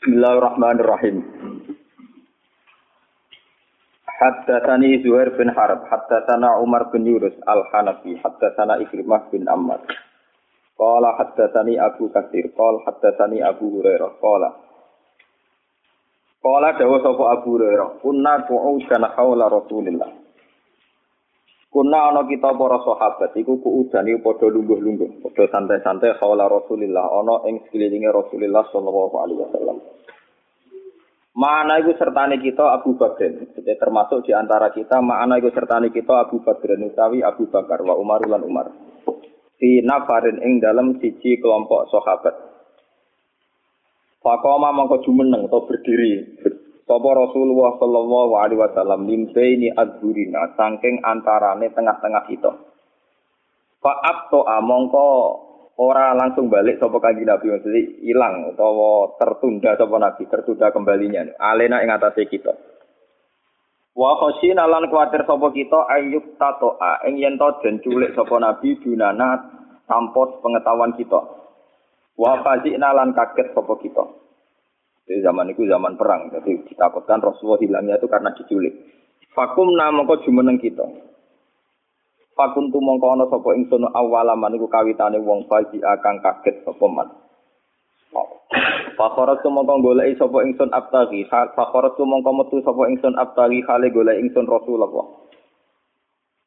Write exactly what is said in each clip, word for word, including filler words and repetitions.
Bismillahirrahmanirrahim. Haddasani Zuhair bin Harab, haddasana Umar bin Yudhus al-Hanafi, haddasana Ikrimah bin Ammar. Qala haddasani Abu Qasir, qala haddasani Abu Hurairah, qala. Qala dawu sapa Abu Hurairah, kunna qu'udan haula Rasulillah. Kunna ana kita para sahabat iku kuudane padha lungguh-lungguh, padha santai-santai haula Rasulillah, ana ing sekelilinge Rasulillah sallallahu alaihi wasallam. Ma'ana iku sertane kita Abu Bakr, jadi termasuk di antara kita ma'ana iku sertane kita Abu Bakr utawi Abu Bakar wa Umar lan Umar. Fi nafarin ing dalam siji kelompok sahabat. Faqama mangko jumeneng atau berdiri. Sapa Rasulullah sallallahu alaihi wasallam limtaini adzurina saking antarane tengah-tengah kita. Fa'abta mangko ora langsung balik sapa kanjeng Nabi, jadi hilang utawa tertunda sapa Nabi, tertunda kembalinya alena ing atase kita. Wa khashina lan kuwatir sapa kita ayyuk tatoa ing yen to den culik sapa Nabi dunana tanpa pengetahuan kita. Wa fazina lan kaget sapa kita. Jadi zaman itu zaman perang, jadi ditakutkan Rasulullah hilangnya itu karena diculik. Fakumna mangko jumeneng kita. Pakun tu mongko ana sapa ingsun awalaman iku kawitane wong fajik akang kaget sapa man. Fakhara tu mongko goleki sapa ingsun abtaghi, fakhara tu mongko metu sapa ingsun abtaghi hale goleki ingsun Rasulullah.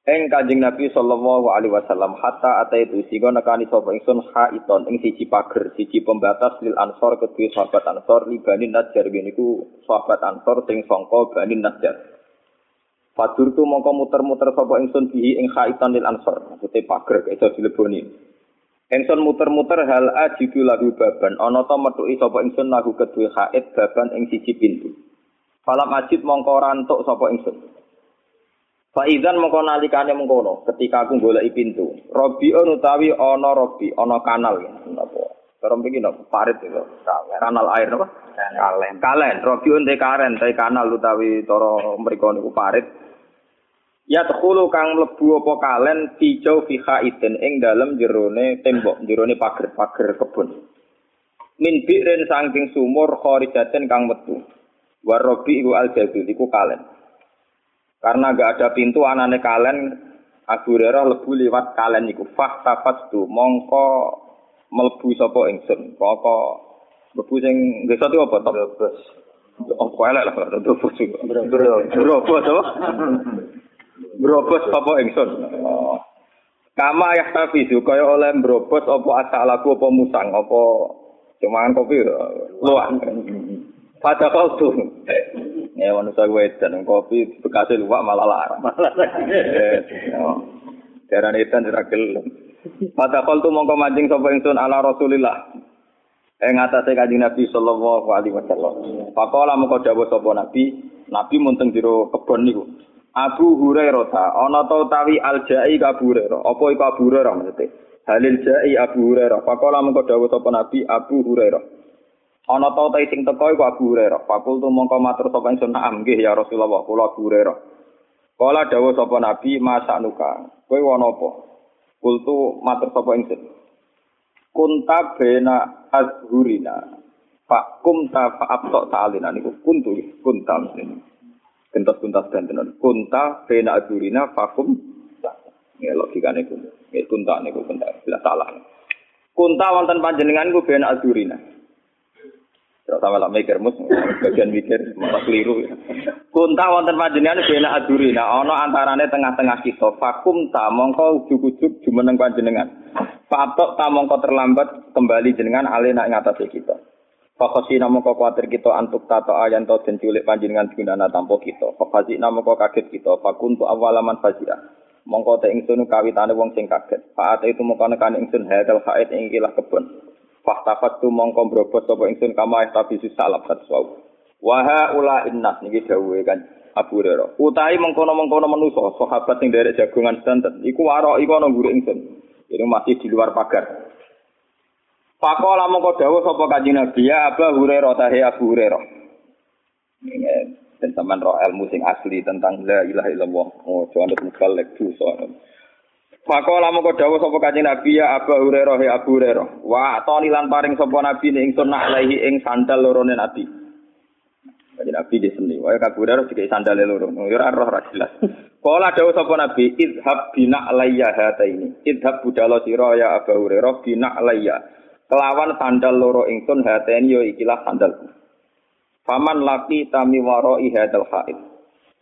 Ing Kanjeng Nabi sallallahu alaihi wasallam hatta ataitu sing nekani sapa ingsun haiton ing siji pager, siji pembatas lil ansor kedue sahabat ansor li Bani Najjar niku sahabat ansor sing sangka Bani Najjar. Fadur tu mongko muter-muter sapa ingsun bihi ing khaitan lil ansor, maksudnya pager kaya dileboni. Ingsun muter-muter hal ajidu lahu baban, ana ta metuki sapa ingsun lahu kedue khait baban ing siji pintu. Falam ajid mongko rantuk sapa ingsun. Fa idzan mongko nalikane mengkono, ketika aku goleki pintu, Rabiun utawi ana Rabi, ana kanal napa. Terus mriki napa parit lho, kanal air napa? Kalen. Kalen, Rabiun te karen, te kanal utawi cara mriko niku parit. Ya taqulu kang mlebu apa kalen tijau fi khaiten ing dalem jerone tembok, jerone pager-pager kebun. Min bi'rin saking sumur kharijaten kang metu. Wa Rabi iku al-jadid iku kalen. Karena enggak ada pintu anane kalen, Abu Hurairah lebu liwat kalen iku fastafastu mongko mlebu sapa ingsun kaka mlebu sing desa itu apa top bus opo elek lah top bus berapa to berobos sapa ingsun kama ya tapi kaya oleh berobos apa asalaku apa musang apa cuman kopi luwak pada kaldu ya manusa wedan kopi bekase luwak malah larang malah darane edan diragel. Padahal tu mongko mancing sapa ingsun ala Rasulillah ing atase Kanjeng Nabi sallallahu alaihi wasallam. Faqala mongko dawuh sapa Nabi, Nabi munteng jero kebon niku. Abu Hurairah ta ana ta utawi al-Ja'i Abu Hurairah. Apa iku Abu Hurairah maksude? Halil Ja'i Abu Hurairah. Faqala mongko dawuh sapa Nabi Abu Hurairah. Ana ta utawi sing teko iku Abu Hurairah. Faqul tu mongko matur sapa ingsun na'am nggih ya Rasulullah kula Abu Hurairah. Faqala dawuh sapa Nabi masaknuka. Kowe ana apa? Kultu matur sapa ingsun kunta bena azhurina fa kumta fa abta ta'alina niku kuntu kunta niku kentas-kentas danten kunta bena azhurina fa kum ya logikane niku ya kunta niku kunta bila salah kunta wonten panjenengan niku bena azhurina terus awake mikir mus bagian mikir malah keliru kunta wonten panjenengan bena azurina ana antarane tengah-tengah kita vakum ta mongko ujug-ujug jumeneng panjenengan patok ta mongko terlambat kembali jenengan alena ing atase kita fakosina mongko kuwatir kita antuk tato ayan to den cilik panjenengan gunana tanpa kita fakasina mongko kaget kita vakuntu awalaman fajira mongko te ingsun kawitane wong sing kaget faat itu mongko nekane ingsun hadal haid ing kilah kebon faktafatu mongko brobot sapa ingsun kamae tapi salap satsau waha ula innas niki dawuhe kan Abu Hurairah utahe mengkono-mengkono manusa sahabat sing derek jagongan santen iku warok iku ana ngure ingsun iki masih di luar pagar faqala mongko dawuh sapa Kanjeng Nabi ya Abu Hurairah tahe Abu Hurairah ngene sampean roh ilmu sing asli tentang la ilaha illallah oh jono mukallaf tu soal Maka lamu kau dawu sopo kancing Nabi ya Abu Hurairah ya Abu Hurairah. Wah, toni lan paring sopo Nabi nih ingsun nak lehi ing sandal lorone Nabi. Kancing Nabi di sini. Wah, Abu Hurairah juga sandal lorone. Yo roh ra jelas. Kau lah dawu sopo Nabi. Idhab bina laya hata ini. Idhab budalo siro ya Abu Hurairah bina laya. Kelawan sandal loro ingsun hata ini yo ikilah sandalku. Faman laki tami waroi hadal haid.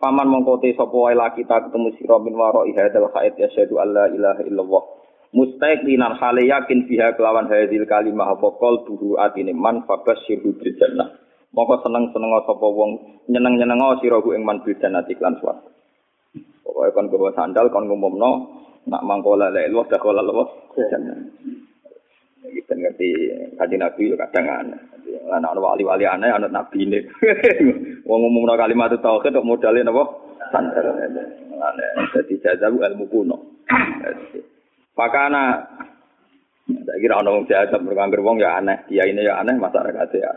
Paman mongkote sapa wae la kita ketemu sira min waro ihadal haid ya syadu alla ilaha illallah mustaqinan hale yakin fiha kelawan hadil kalimah apa qol duhu atine man fabasyir bil jannah mongko seneng-seneng sapa wong nyeneng-nyenengo sira ku ing man bil jannah iklan swarga pokoke kon gowo sandal kon ngumumno nak mangko la ilaha illallah dakol Allah jannah iki ngerti kadine Nabi yo kadang ana ana wali-wali aneh ana nabine wong ngomongno kalimat tauhid kok modale napa sandal ana dadi jazabu ilmu kuno pakana tak kira ana wong jazab berkangger wong ya aneh kiyaine ya aneh masyarakate ya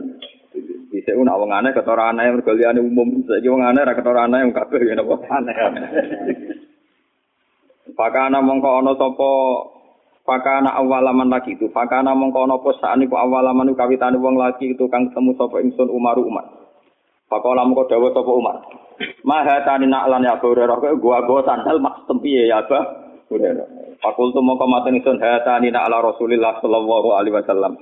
bisa ana wong aneh ketara aneh mergo liyane umum saiki wong aneh ra ketara aneh wong kabeh ya napa aneh pakana mongko ana sapa Pakana awalaman lagi itu, pakana mengkono pos saat ini awalaman itu kawitan uang lagi itu kang temu sopo insun Umaru Umar. Pakola mengko dawa sopo Umar. Mahatani naklan ya Abu Hurairah kau gua gua sandal mak tempi ya Abu Hurairah. Pakul tu mengko maten insun hatani nakla Rasulillah Sallallahu Alaihi Wasallam.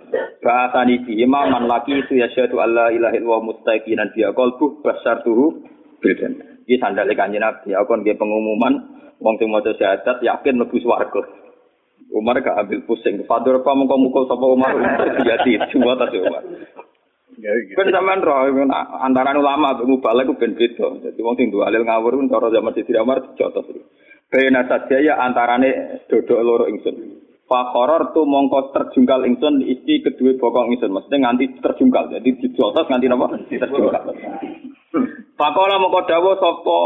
Bahatani bima man lagi itu ya syaitu Allah ilahil wa mustaqinan dia kolbu besar tuh bilden. Ini sandal ikan jenab dia kon dia pengumuman wong tu mau sehat yakin lebih warga. Umar gak ambil pusing. Fadur apa mengkau-mukau sama Umar? Jadi semua tadi Umar. Kan zaman roh antara ulama mubalik itu ben beda. Jadi wong sing duwe alil ngawur pun cara zaman Siti Jenar dicotos. Bena sadaya antarane dodok loro ingsun. Fa qarar tu mongko terjungkal ingsun iki kedue bokong ingsun. Mesti nganti terjungkal. Jadi dicotos nganti napa? Terjungkal. Pakola mongko dawuh sapa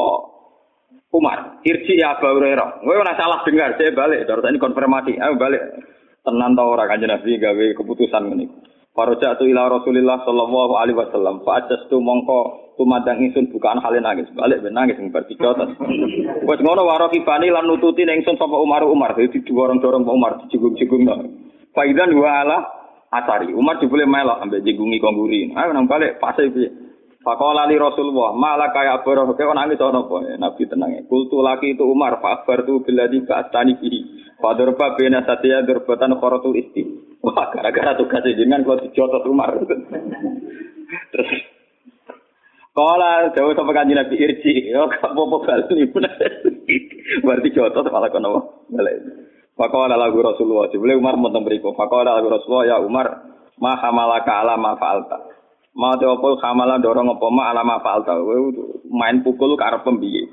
Umar, irji ya Abu Hurairah. Kowe ora salah dengar, saya balik. Terus ini konfirmasi, ayo balik. Tenan ta ora Kanjeng Nabi gawe keputusan ngene. Faroja'tu ila Rasulillah sallallahu alaihi wasallam. Fa'ajastu mongko tumadang ingsun bukaan hale nangis. Balik ben nangis ing pertikatan. Wes ngono waro kibani lan nututi ingsun sapa Umar Umar. Dadi didorong-dorong Pak Umar dijunggung-jungungno. Faidan wa ala asari. Umar dibule melok ambek jinggungi kongguri. Ayo nang balik pase piye. Pakola li Rasulullah, malah kayak Abu Hurairah, kau nangis orang apa? Nabi tenangnya. Kultu laki itu Umar, Pak Akbar tu bila di Astani kiri. Fadurba bina satya durbatan korotul isti. Wah, gara-gara tugasnya jangan kalau dijotot Umar. Terus, kola jauh sampai kanji Nabi irji. Oh, kamu mau balik ni pun. Berarti jotot malah kau nama balik. Pakola lagu Rasulullah, jubli Umar mau tembikau. Pakola lagu Rasulullah, ya Umar, maha malaka alama falta. Mau teopol kamalan dorong opoma alama falta. Main pukul karep pembiye.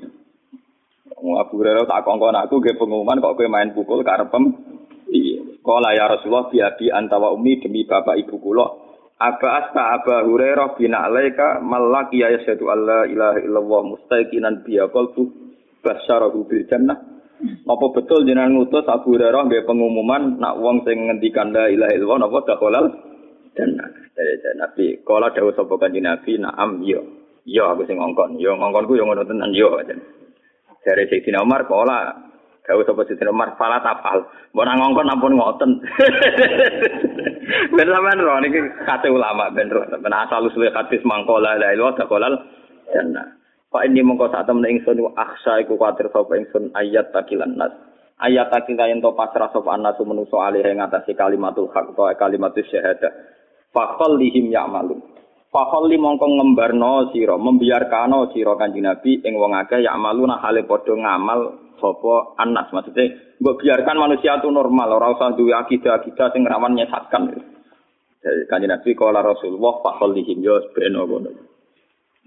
Abu Hurairah tak kongkon aku ge pengumuman kok kowe main pukul karep pembiye. Qala ya Rasulullah bi abi antawa ummi demi bapak ibu kula. Aba asta Abu Hurairah bin alaika malaki ya syadu alla ilaha illallah mustaqinan bi qalbu basyarahu bil jannah. Apa betul jenengan ngutus Abu Hurairah ge pengumuman nak wong sing ngendikan la ilaha illallah napa dakhalal jannah. Dari Nabi, kalau ada usahakan di Nabi, naam, yo, yo aku sih ngongkon, yo ngongkonku yang ngono tenan yo. Dari Sayyidina Umar, kalau ada usahakan Sayyidina Umar, falat apal, bukan ngongkon ampun ngoten. Benar benar, ini kata ulama benar, benar asal usul hadis mangkola dari luar sekolal. Karena, pak ini mengkau saat temen ingsun, aksai ku khawatir sopo ingsun ayat takilan nas. Ayat takilan to pasrah sopo anasu menuso alih yang atasi kalimatul hak atau kalimatul syahadah. Fakol lihim ya malum. Fakol li mongkong ngembarno siro, membiarkano siro kanjeng Nabi ing wong akeh ya maluna hale padha ngamal sapa anas. Maksudnya, mbok biarkan manusia itu normal, ora usah duwe akidah-akidah sing rawan nyesatkan. Jadi kanjeng Nabi kala Rasulullah fakol lihim yo ben ngono.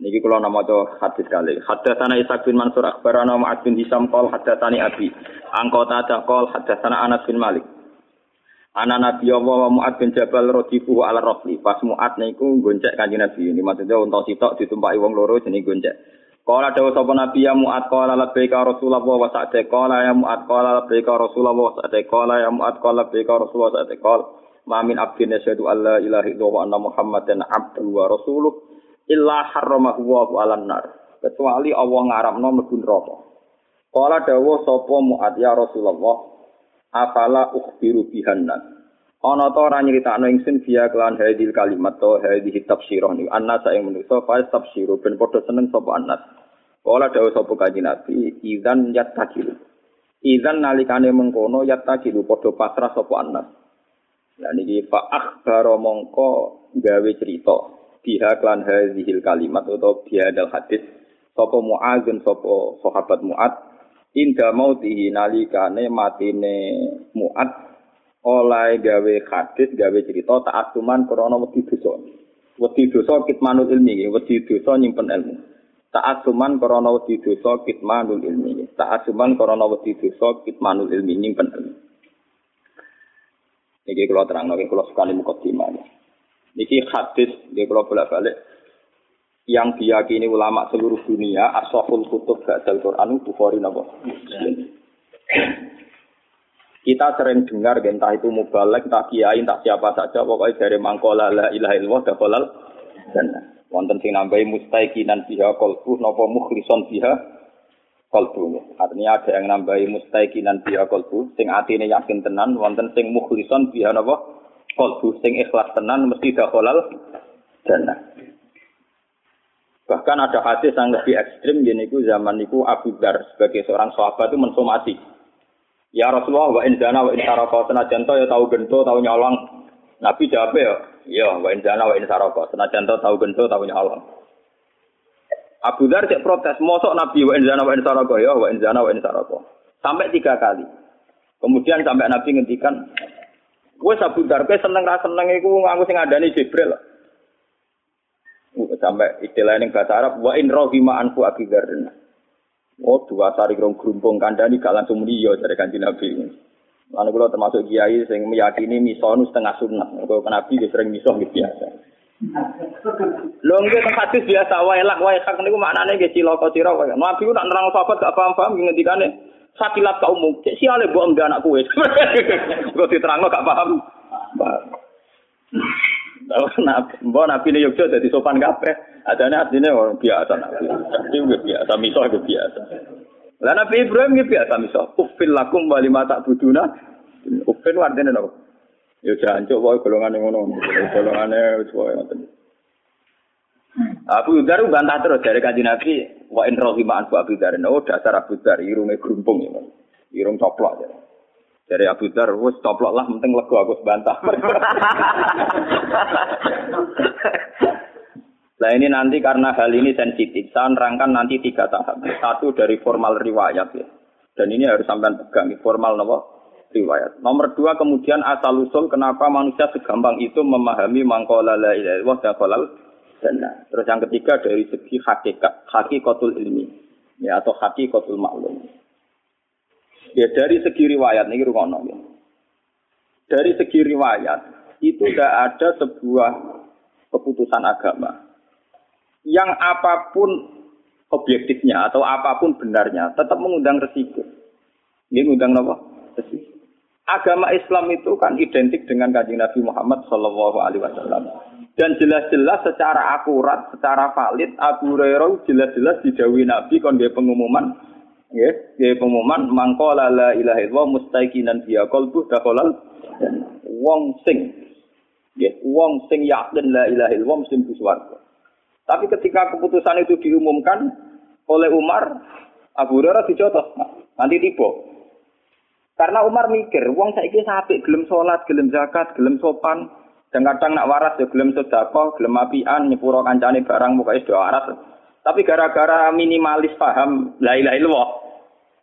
Niki kula namaca hadis kali. Haddasana Ishak bin Mansur akhbarana Mu'ad bin Isham qol haddasani abi. Angkota qol haddasana Anas bin Malik. Anak Nabi Allah wa Mu'ad bin Jabal rodifu ala rofli. Pas Mu'ad niku goncek kanjeng Nabi. Ini maksudnya untuk sitok ditumpaki wong loro jenenge goncek. Qala dawu sapa Nabi ya Mu'ad qala labbaika Rasulullah wa sa'de qala ya Mu'ad qala labbaika Rasulullah wa sa'de qala ya Mu'ad qala labbaika Rasulullah wa sa'de qala ma min abdin yashadu alla ilaha illallah wa anna Muhammadan abduhu wa rasuluhu illa harramahu wa alan nar. Kecuali Allah ngaramno mlebu neraka. Qala dawu sapa Mu'ad ya Rasulullah afala ukhbiru bihanna. Ana ta ora nyritakno ingsun biya kelan hadil kalimat to hadhi tafsirah ni annas ing manusa fa tafsiru ben padha seneng sapa annas. Kala dawuh sapa kanjeng Nabi izan yatakil. Izan nalikane mengkono yatakil padha pasrah sapa annas. Lah niki fa akhbaro mongko gawe cerita biha kelan hadhil kalimat utawa biha dal hadits sapa Mu'adzun sapa sahabat Mu'ad inda mautihi nalikane matine Mu'ad oleh gawe hadis, gawe cerita taat cuman krana wedi dosa. Wedi dosa kitmanul ilmi, wedi dosa nyimpen ilmu. Taat cuman krana wedi dosa kitmanul ilmi. Taat cuman krana wedi dosa kitmanul ilmi nyimpen ilmu. Iki kula terangno iki kula sekali mukadimah. Niki hadis nggih kula bolak-balik yang diyakini ulama seluruh dunia ashaful kutub ba'dal Qur'an Bukhari napa. Kita sering dengar, entah itu mubalek, entah kiai, entah siapa saja, pokoknya dari mangkola la ilaha illallah dakhalal jannah. Wonten sing nambahi mustaiqinan biha qalbu napa mukhlison biha qalbu. Artinya ada yang nambahi mustaiqinan biha qalbu, sing atine yakin tenan, wonten sing mukhlison biha napa qalbu, sing ikhlas tenan mesti dakhalal jannah. Bahkan ada hadis yang lebih ekstrem yaitu zaman niku Abu Dzar sebagai seorang sahabat itu mensomasi. Ya Rasulullah wa indana wa insaraka senajan to ya tau gento tau nyolong. Nabi jawab ya, ya wa indana wa insaraka senajan to tau gento tau nyolong. Abu Dzar cek protes, mosok Nabi wa indana wa insaraka ya wa indana wa insaraka. Sampai tiga kali. Kemudian sampai Nabi ngendikan, wes Abu Dzar kowe seneng ra seneng iku aku sing ngandani Jibril. Sampai istilah ning bahasa Arab wa in rahima anfu Abu Dzar. Oh, dua sari rong grumpung kandhani gak langsung liya jare Kanjeng Nabi. Lan kula termasuk kiai sing meyakini misonu setengah sunat. Kok Nabi wis sering misoh nggih biasa. Lho nggih ten hadis biasa wae lak wae hak niku maknane nggih cilaka sira kok. Nabi ku nak nerang sahabat gak paham-paham ngendikane sakilat ka umum. Cek siale mbok ndang anakku wis. Kok diterangno gak paham. Mbak Nabi ini Yogyo jadi sopan kabeh. Adanya artinya orang biasa Nabi. Tapi biasa, misal itu biasa. Lalu Nabi Ibrahim itu biasa misal. Uffin lakum wa lima tak buduna. Uffin artinya apa? Ya jangan coba golongan yang ada. Golongan yang ada. Abu Dzar bantah terus dari Kanjeng Nabi. Wa in rohima'an bu Abu Dzar. Oh dasar Abu Dzar. Irungnya gerumpung. Irung coplok. Dari Abu Dzar, wes coplok lah, penting lego aku sebantah. Nah ini nanti karena hal ini sensitif, saya nerangkan nanti tiga tahap. Satu dari formal riwayat ya, dan ini harus sampean pegang formal nopo riwayat. Nomor dua kemudian asal usul kenapa manusia segampang itu memahami mangkola la ilaha illallah dakhalal jannah. Terus yang ketiga dari segi hakikat, hakikatul ilmi, ya atau hakikatul ma'lum. Ya dari segi riwayat niki rukono ya. Dari segi riwayat itu tidak ada sebuah keputusan agama yang apapun objektifnya atau apapun benarnya tetap mengundang resiko. Nggih ngundang napa? Resiko. Agama Islam itu kan identik dengan Kanjeng Nabi Muhammad sallallahu alaihi wasallam. Dan jelas-jelas secara akurat, secara valid Abu Hurairah jelas-jelas didhawuhi Nabi kon nggih pengumuman ya, dia pengumuman mangkola la ilaha illallah mustaiqinan biha qalbuh dakhalal wong sing ya wong sing yakin la ilaha illallah mesti mlebu swarga. Tapi ketika keputusan itu diumumkan oleh Umar, Abu Hurairah dicotos nanti tiba. Karena Umar mikir wong saiki apik gelem salat, gelem zakat, gelem sopan, dan kadang nak waras ya gelem sedekah, gelem apian nyepuro kancane barang pokoke wis do waras. Tapi gara-gara minimalis paham la ilaha illallah.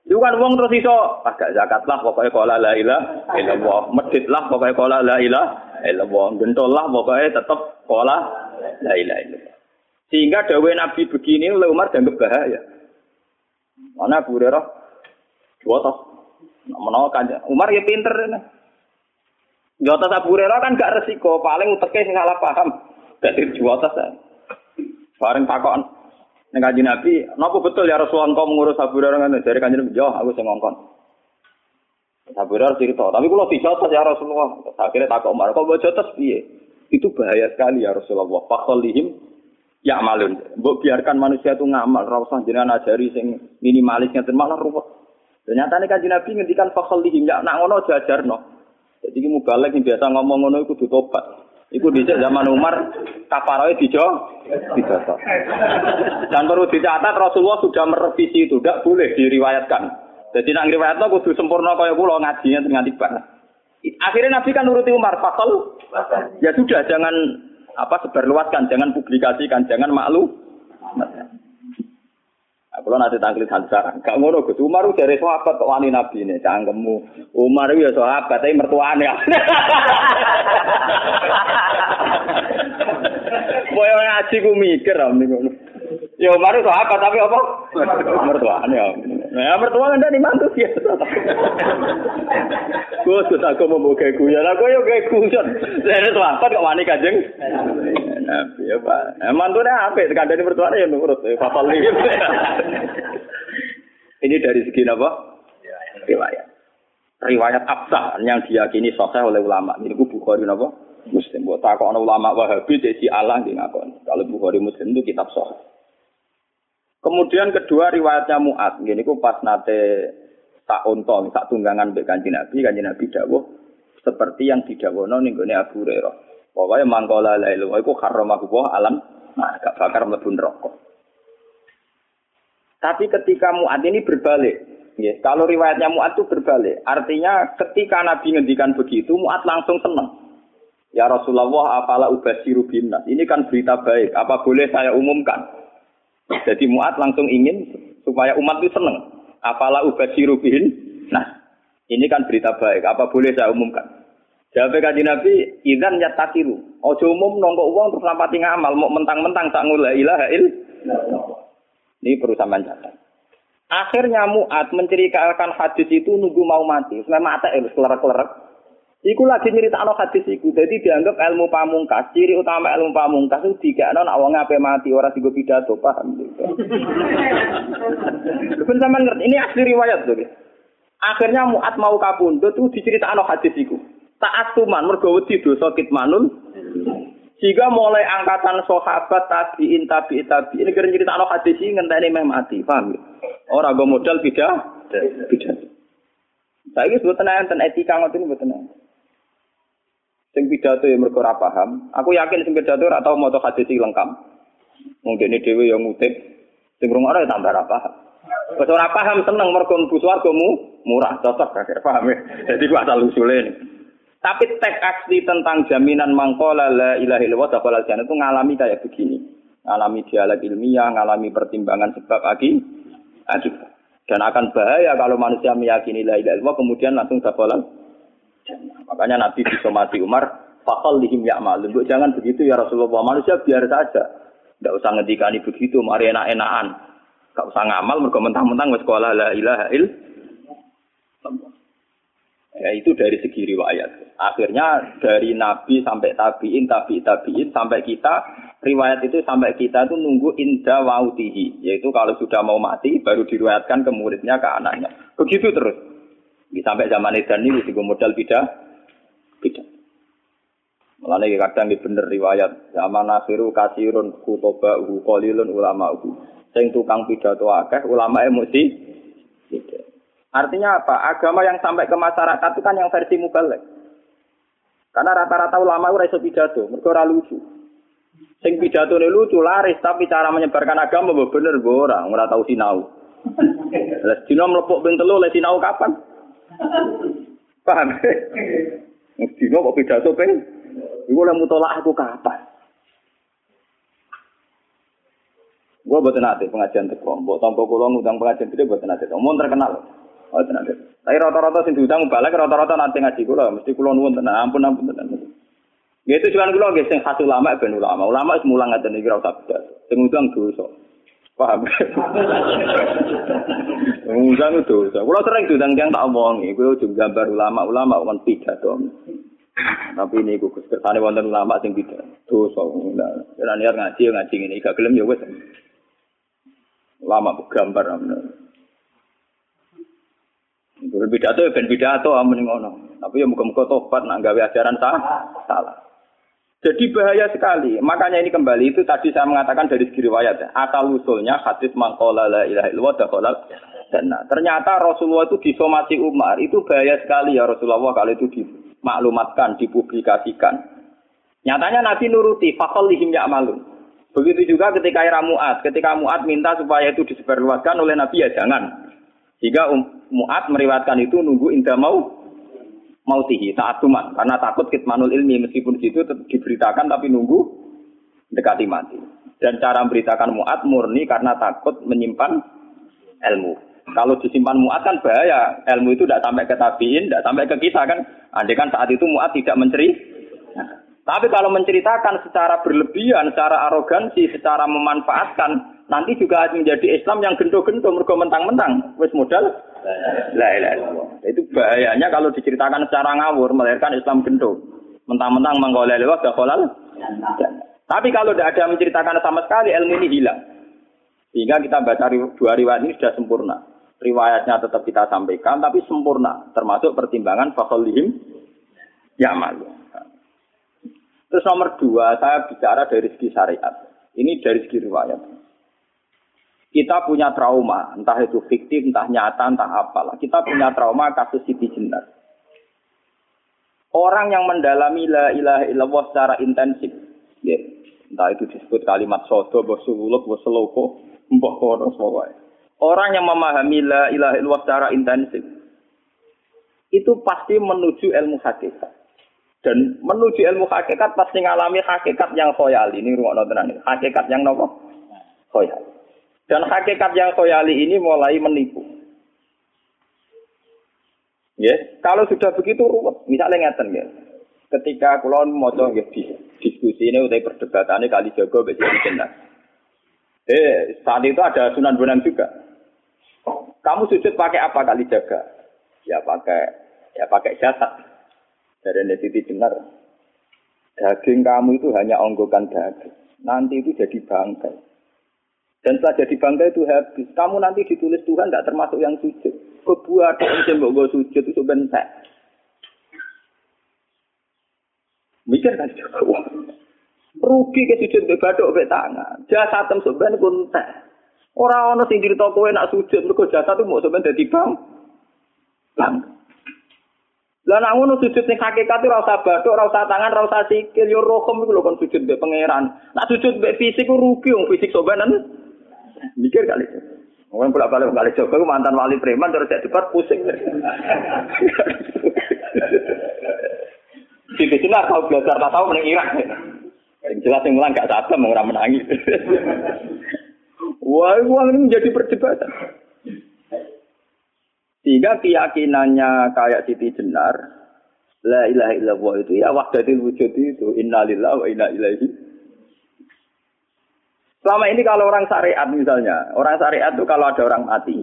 Itu kan wong terus iso, agak zakatlah pokoke qala la ilaha illallah, medhitlah pokoke qala la ilaha illallah, gentollah pokoke tetep qala la ilaha illallah. Sehingga dawuh Nabi begini oleh Umar dianggap bahaya. Ana Abu Hurairah jotos. Menawa Kanjeng Umar ya pinter. Jotos Abu Hurairah kan gak resiko, paling uteke sing salah paham. Dadi jotos ta. Bareng takon nek Kanjeng Nabi, napa betul ya Rasulullah engko ngurus Abu Hurairah ngene? Jare Kanjeng Nabi, "Yo, aku sing ngongkon." Abu Hurairah cerita, "Tapi kula dijotos ya Rasulullah." Akhire takok Umar, "Kok mbok jotos piye?" "Itu bahaya sekali ya Rasulullah. Faqallihim ya'malun." Mbok biarkan manusia itu ngamal, ora usah jenengan ajari sing minimalisnya, malah ruwet. Ternyata nek kanjeng Nabi ngendikan fakhallihim ya nak ngono diajarno. Jadi iki mubalek sing biasa ngomong ngono iku kudu tobat. Iku dhisik zaman Umar kafaroe dijo dibatas. Dan perlu dicatat Rasulullah sudah merevisi itu, tidak boleh diriwayatkan. Jadi nek ngriwayatno kudu sempurna kaya kula ngajinya nganti bar. Akhirnya Nabi kan nuruti Umar fakhal. Ya sudah jangan apa sebarluaskan, jangan publikasikan, jangan maklu. Kalau nanti tangklis Hamzah, gak ngono Gus. Umar itu dari sahabat kok wani Nabi ini, cangkemmu. Umar itu ya sahabat, tapi mertuane. Boyo ngaji ku mikir om niku. Ya Umar itu sahabat tapi apa? Mertuane. Nah, mertuane ndak dimantu ya. Gus, aku mau buka kuya. Lah koyo gawe kuyon. Dari sahabat kok wani Kanjeng Nabi ya Pak. Mantune apik, kandhane mertuane ya nurut. Fafal iki. Ini dari segi apa? Riwayat. Riwayat absah yang diyakini sahih oleh ulama. Ini ku Bukhari napa? Muslim. Buat takokno ulama Wahabi dadi Allah nggih ngakon. Kalau Bukhari Muslim itu kitab sahih. Kemudian kedua riwayatnya Mu'ad. Ini ku pas nate tak unta, tak tunggangan mbek Kanjeng Nabi, Kanjeng Nabi dawuh seperti yang didawuhno ning gone Abu Hurairah. Pokoknya mangkola lailu, aku haramah buah alam, nah gak bakar melebur rokok. Tapi ketika Mu'ad ini berbalik, ya, kalau riwayatnya Mu'ad itu berbalik, artinya ketika Nabi ngendikan begitu, Mu'ad langsung senang. Ya Rasulullah, afala ubasyiru binnas, ini kan berita baik, apa boleh saya umumkan? Jadi Mu'ad langsung ingin supaya umat itu senang. Afala ubasyiru binnas, ini kan berita baik, apa boleh saya umumkan? Jabe kaji Nabi, izan ya takiru. Ojo umum nongko uang terus lampati ngamal, mau mentang-mentang tak ngulai ilaha il. Ini perlu sampean catat. Akhirnya Mu'ad menceritakan hadis itu nunggu mau mati. Memang ada ilmu kelerek-kelerek. Iku lagi nyeritakno hadis iku. Jadi dianggap ilmu pamungkas. Ciri utama ilmu pamungkas itu dikakno nak wong ape mati ora singgo pidato, paham. Ben sampean ngerti, ini asli riwayat lho. Akhirnya Mu'ad mau kapundhut itu diceritakno hadis iku. Ta'asuman mergo wedi dosa kitmanun. Sehingga mulai angkatan sahabat tabi'in tabi'in tabi'in ini kira nyeritakno hadis iki ngenteni meh mati, paham ya? Ora go modal bidah, bidah. Saiki mboten enten etika ngoten mboten enten. Sing pidato ya mergo ora paham. Aku yakin sing pidato ora tau maca hadis iki lengkap. Wong dene dhewe ya ngutip. Sing rungokno ya tambah ora paham. Wes ora paham seneng mergo mlebu swargamu murah cocok gak paham ya. Dadi ku asal usule. Tapi teks asli tentang jaminan mangkola la ilaha illallah dakhala al-jannah itu ngalami kayak begini. Ngalami dialog ilmiah, ngalami pertimbangan sebab aki, aki. Dan akan bahaya kalau manusia meyakini la ilaha illallah kemudian langsung dakhala al-jannah. Makanya Nabi disomati Umar, faqal lihim ya'mal. Jangan begitu ya Rasulullah, manusia biar saja. Enggak usah ngendikani begitu, mari enak-enakan. Enggak usah ngamal mergo mentang-mentang wis qala la ilaha illallah. Ya itu dari segi riwayat. Akhirnya dari Nabi sampai tabi'in, tabi'in, tabi'in sampai kita, riwayat itu sampai kita itu nunggu inda wautihi. Yaitu kalau sudah mau mati baru diriwayatkan ke muridnya, ke anaknya. Begitu terus. Sampai zaman edan ini juga modal bidah. Bidah. Malah kadang bener riwayat. Zaman akhiru kasirun kutobahu kolilun ulama'uhu. Sing tukang pidato akeh ulama emosi. Bidah. Artinya apa? Agama yang sampai ke masyarakat itu kan yang versi mubalek. Karena rata-rata ulama ora iso pidato, mergo ora lucu. Sing pidatone lucu laris, tapi cara menyebarkan agama mbok bener mbok ora, ora tau sinau. Lah dina mlepuk ping telu le sinau kapan? Paham? Dina kok pidato ping iku le mutolak aku kapan? Gua boten ate pengajian teko, mbok tampa kula ngundang pengajian teko boten ate. Mun terkenal. Oh, tenan. Tapi rata-rata sing diundang balik rata-rata nanti ngaji kula mesti kula nuwun tenan ampun ampun tenan. Ya itu jalan kula nggih sing khas ulama ben ulama. Ulama wis mulang ngaten iki ora usah beda. Sing ngundang dosa. Paham. Ngundang dosa. Kula sering diundang tiyang tak omongi, kowe ojo gambar ulama-ulama kon pidato. Tapi niku Gus kersane wonten ulama sing pidato dosa. Ora niat ngaji ngaji ngene gak gelem ya wis. Ulama gambar amun. Pidato ya ben pidato amun ngono. Tapi ya muga-muga tobat nak gawe ajaran salah. Salah. Jadi bahaya sekali. Makanya ini kembali itu tadi saya mengatakan dari segi riwayat. Asal usulnya hadis mangqala la ilaha illallah dakhala. jannah. Ternyata Rasulullah itu disomasi Umar. Itu bahaya sekali ya Rasulullah kalau itu dimaklumatkan, dipublikasikan. Nyatanya Nabi nuruti, fakol lihim ya'malun. Begitu juga ketika era Mu'ad. Ketika Mu'ad minta supaya itu disebarluaskan oleh Nabi, ya jangan. Jika Mu'ad meriwatkan itu nunggu indah mau mautihi saat tuman karena takut kitmanul ilmi, meskipun gitu tetap diberitakan tapi nunggu dekati mati. Dan cara memberitakan Mu'ad murni karena takut menyimpan ilmu. Kalau disimpan Mu'ad kan bahaya, ilmu itu tidak sampai ke tabiin, tidak sampai ke kita kan. Andai kan saat itu Mu'ad tidak menceri. Nah, tapi kalau menceritakan secara berlebihan, secara arogansi, secara memanfaatkan, nanti juga menjadi Islam yang gendo-gendo, mergo mentang-mentang wis modal la ilaha illallah. Itu bahayanya kalau diceritakan secara ngawur, melahirkan Islam gendo. Mentang-mentang menggoleh lewat dakhalal. Tapi kalau tidak ada menceritakan sama sekali, ilmu ini hilang. Sehingga kita baca dua riwayat ini sudah sempurna. Riwayatnya tetap kita sampaikan, tapi sempurna. Termasuk pertimbangan fakhallihim ya'malu. Terus nomor dua, saya bicara dari segi syariat. Ini dari segi riwayat. Kita punya trauma, entah itu fiktif, entah nyata, entah apalah. Kita punya trauma kasus Siti Jenar. Orang yang mendalami la ilaha illallah secara intensif, ya, entah itu disebut kalimat sodo, bosuluk, boseloko, mbah kono semua. Orang yang memahami la ilaha illallah secara intensif, itu pasti menuju ilmu hakikat. Dan menuju ilmu hakikat pasti ngalami hakikat yang khoyali. Ini ruang tenan. Hakikat yang nopo? Khoyali. Dan hakikat yang khoyali ini mulai menipu. Ya, yes. Kalau sudah begitu ruwet. Misalnya ngeten nggih. Ketika kula maca nggih diskusine utawa perdebatane kali jago mbek jenengan. Eh, saat itu ada Sunan Bonang juga. Kamu sujud pakai apa kali jaga? Ya pakai ya pakai jasad. Dari Siti Jenar, daging kamu itu hanya onggokan daging. Nanti itu jadi bangkai. Dan setelah jadi bangkai itu habis. Kamu nanti ditulis Tuhan tidak termasuk yang sujud. Kebuat yang jembok sujud itu bentek. Mikir kan juga, wah, rugi ke sujud badok be tangan. Jasa tem sebenarnya bentek. Orang-orang yang diri toko nak sujud, mereka jasa itu mau sebenarnya jadi bang, bang. Lah nek ngono sujud ning hakikat ora usah bathuk, ora usah tangan, ora usah sikil, yo rokom iku lho kon sujud mbek pangeran. Nek sujud mbek fisik ku rugi wong fisik sobanen. Mikir kali. Wong bolak-balik kali Joko ku mantan wali preman terus dak debat pusing. Sipit ora tau belajar, ora tau meneng Irak. Sing jelas sing mulang gak sadem ora menangi. Wah, wah ini menjadi perdebatan. Sehingga keyakinannya kayak Siti Jenar, la ilaha illallah itu ya wahdatul wujud itu, innalillahi wa inna ilaihi. Selama ini kalau orang syariat misalnya, orang syariat itu kalau ada orang mati,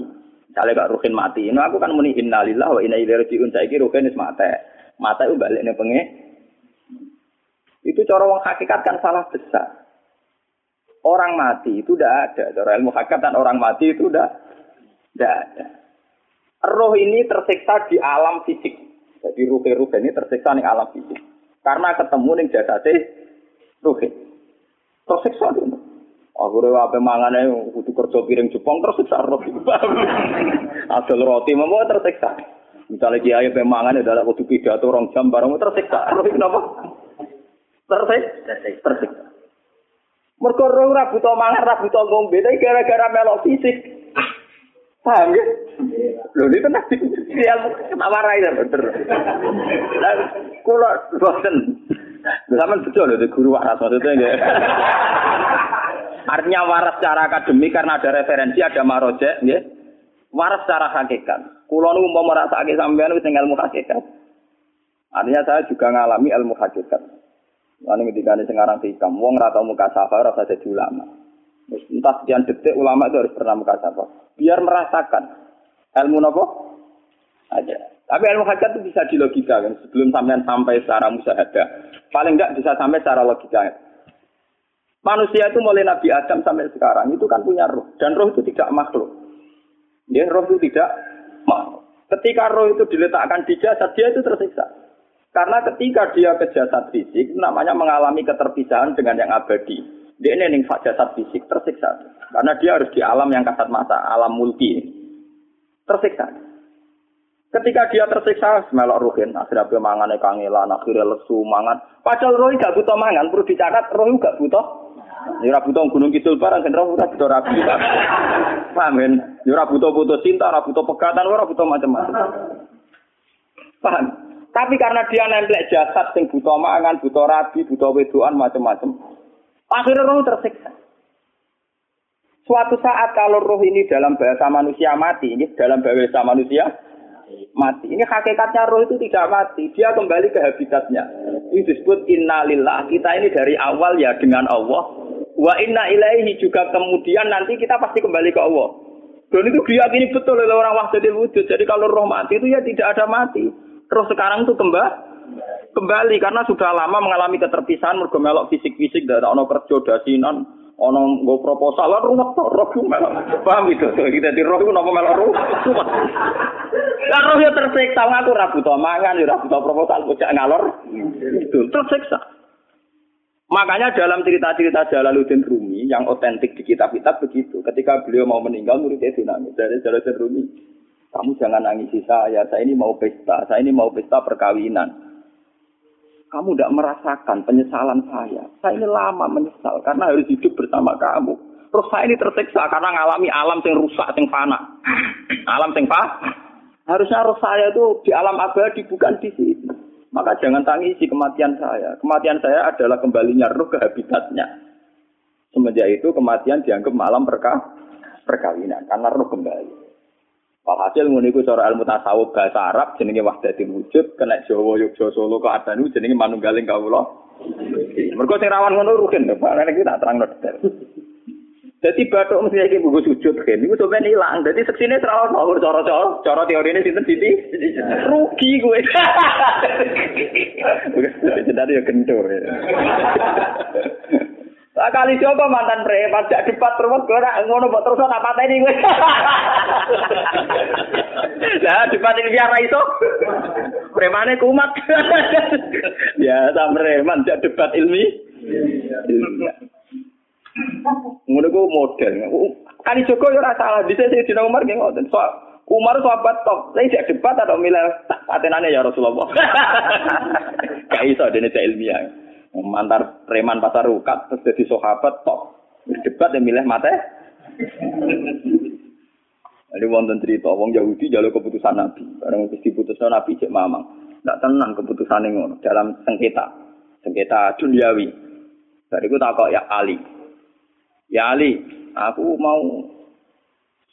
misalnya Pak Rukin mati, nah aku kan muni innalillahi wa inna ilaihi raji'un, saiki Rukin wis mate. Mate ku bali ning penge. Itu cara wong hakikat kan salah besar. Orang mati itu tidak ada, cara ilmu hakikat dan orang mati itu tidak tidak ada. Roh ini tersiksa di alam fisik. Jadi ruh-ruh ini tersiksa di alam fisik. Karena ketemu ning jasade ruh. Tersiksa dulu. Aku ora ape mangane kudu kerja piring Jepang tersiksa roh. Adol roti memo tersiksa. Misale kiai ape mangane dadak kudu pidato rong jam bareng tersiksa. Roh kenapa? Tersiksa, tersiksa. Mergo roh ora buta mangan, ora buta ngombe, gara-gara melok fisik. Paham ya? Lho ini tenang, ini ilmu ketawarai lah, bener. Kulak, bosen. Sama betul loh, guru waras maksudnya enggak. Artinya waras secara akademik karena ada referensi, ada marojek, ya. Waras secara hakikat. Kulak itu mau merasaki sampean itu ilmu hakikat. Artinya saya juga ngalami ilmu hakikat. Lalu ketika ini sekarang dihikam, wong rata muka safar, rasa jadi ulama. Entah sekian detik ulama itu harus pernah mukasabah biar merasakan ilmu nopo aja. Tapi ilmu hakikat itu bisa dilogikakan sebelum sampean sampai secara musyahadah. Paling enggak bisa sampai secara logika. Manusia itu mulai Nabi Adam sampai sekarang itu kan punya roh dan roh itu tidak makhluk. Dia roh itu tidak makhluk. Ketika roh itu diletakkan di jasad dia itu tersiksa. Karena ketika dia ke jasad fisik namanya mengalami keterpisahan dengan yang abadi. Dia ini ning jasad fisik tersiksa karena dia harus di alam yang kasat mata, alam mulki. tersiksa. Ketika dia tersiksa, melok ruhin, akhirnya dia mangan, kangelan, akhirnya lesu, mangan. Padahal roh gak butuh mangan, perlu dicatat, roh gak butuh. Ya ora butuh gunung kidul barang, roh ora butuh rabi. Paham kan? Ya ora butuh putus cinta, ora butuh pegatan, ora butuh macam-macam. Paham? Tapi karena dia nemplek jasad sing butuh mangan, butuh rabi, butuh wedoan, macam-macam. Akhirnya roh tersiksa. Suatu saat kalau roh ini dalam bahasa manusia mati, ini dalam bahasa manusia mati. Ini hakikatnya roh itu tidak mati, dia kembali ke habitatnya. Ini disebut innalillah. Kita ini dari awal ya dengan Allah. Wa inna ilaihi juga kemudian nanti kita pasti kembali ke Allah. Dan itu diyakini betul oleh orang wahdatul wujud. Jadi kalau roh mati itu ya tidak ada mati. Roh sekarang itu kembali kembali karena sudah lama mengalami keterpisahan, mergo melok fisik-fisik dan ono kerja dasinan, ono nggo proposal lan ruwet to, roh melok. Paham gitu. Dadi roh iku napa melok ruwet. Lah roh yo tersiksa ngaku ra butuh mangan, yo ra butuh proposal, bocah ngalor. Itu tersiksa. Makanya dalam cerita-cerita Jalaluddin Rumi yang otentik di kitab-kitab begitu, ketika beliau mau meninggal muridnya dinamit dari Jalaluddin Rumi. Kamu jangan nangisi saya, saya ini mau pesta, saya ini mau pesta perkawinan. Kamu tidak merasakan penyesalan saya. Saya ini lama menyesal karena harus hidup bersama kamu. Terus saya ini tersiksa karena ngalami alam yang rusak, yang fana. Alam yang fana. Harusnya roh saya itu di alam abadi, bukan di sini. Maka jangan tangisi kematian saya. Kematian saya adalah kembalinya roh ke habitatnya. Semenjak itu kematian dianggap malam perka- perkawinan karena roh kembali. Walhasil nguniku cara ilmu tasawuf bahasa Arab jenenge wahdatul wujud, kena Jawa Yogya Solo keadaan niku jenenge manunggaling kawula. Mergo sing rawan ngono rugen to, Pak. Nek iki tak terangno detail. Dadi bathuk mesti iki buku sujud kene niku sampeyan ilang. Dadi seksine terus ngawur cara-cara cara teorine sinten Siti? Rugi kowe. Dadi yo kentur. Kali coba mantan preman, jak debat terus kok ora ngono mbok terus tak pateni kowe. Lah debat iki biar ra iso. Premane kumat. Ya sam preman jak debat ilmi. Ngono ku model. Kali Joko yo ora salah, dise Sayyidina Umar nggih ngoten. Umar sahabat top, saya jak debat ada milih patenane ya Rasulullah. Gak iso dene cek ilmiah. Mantar preman pasar rukat terus jadi sahabat tok berdebat yang milih mate. Jadi wonten cerita wong Yahudi njaluk keputusan Nabi, bareng mesti putusno Nabi cek mamang. Ndak tenang keputusane ngono dalam sengketa, sengketa duniawi. Bariku takok ya Ali. Ya Ali, aku mau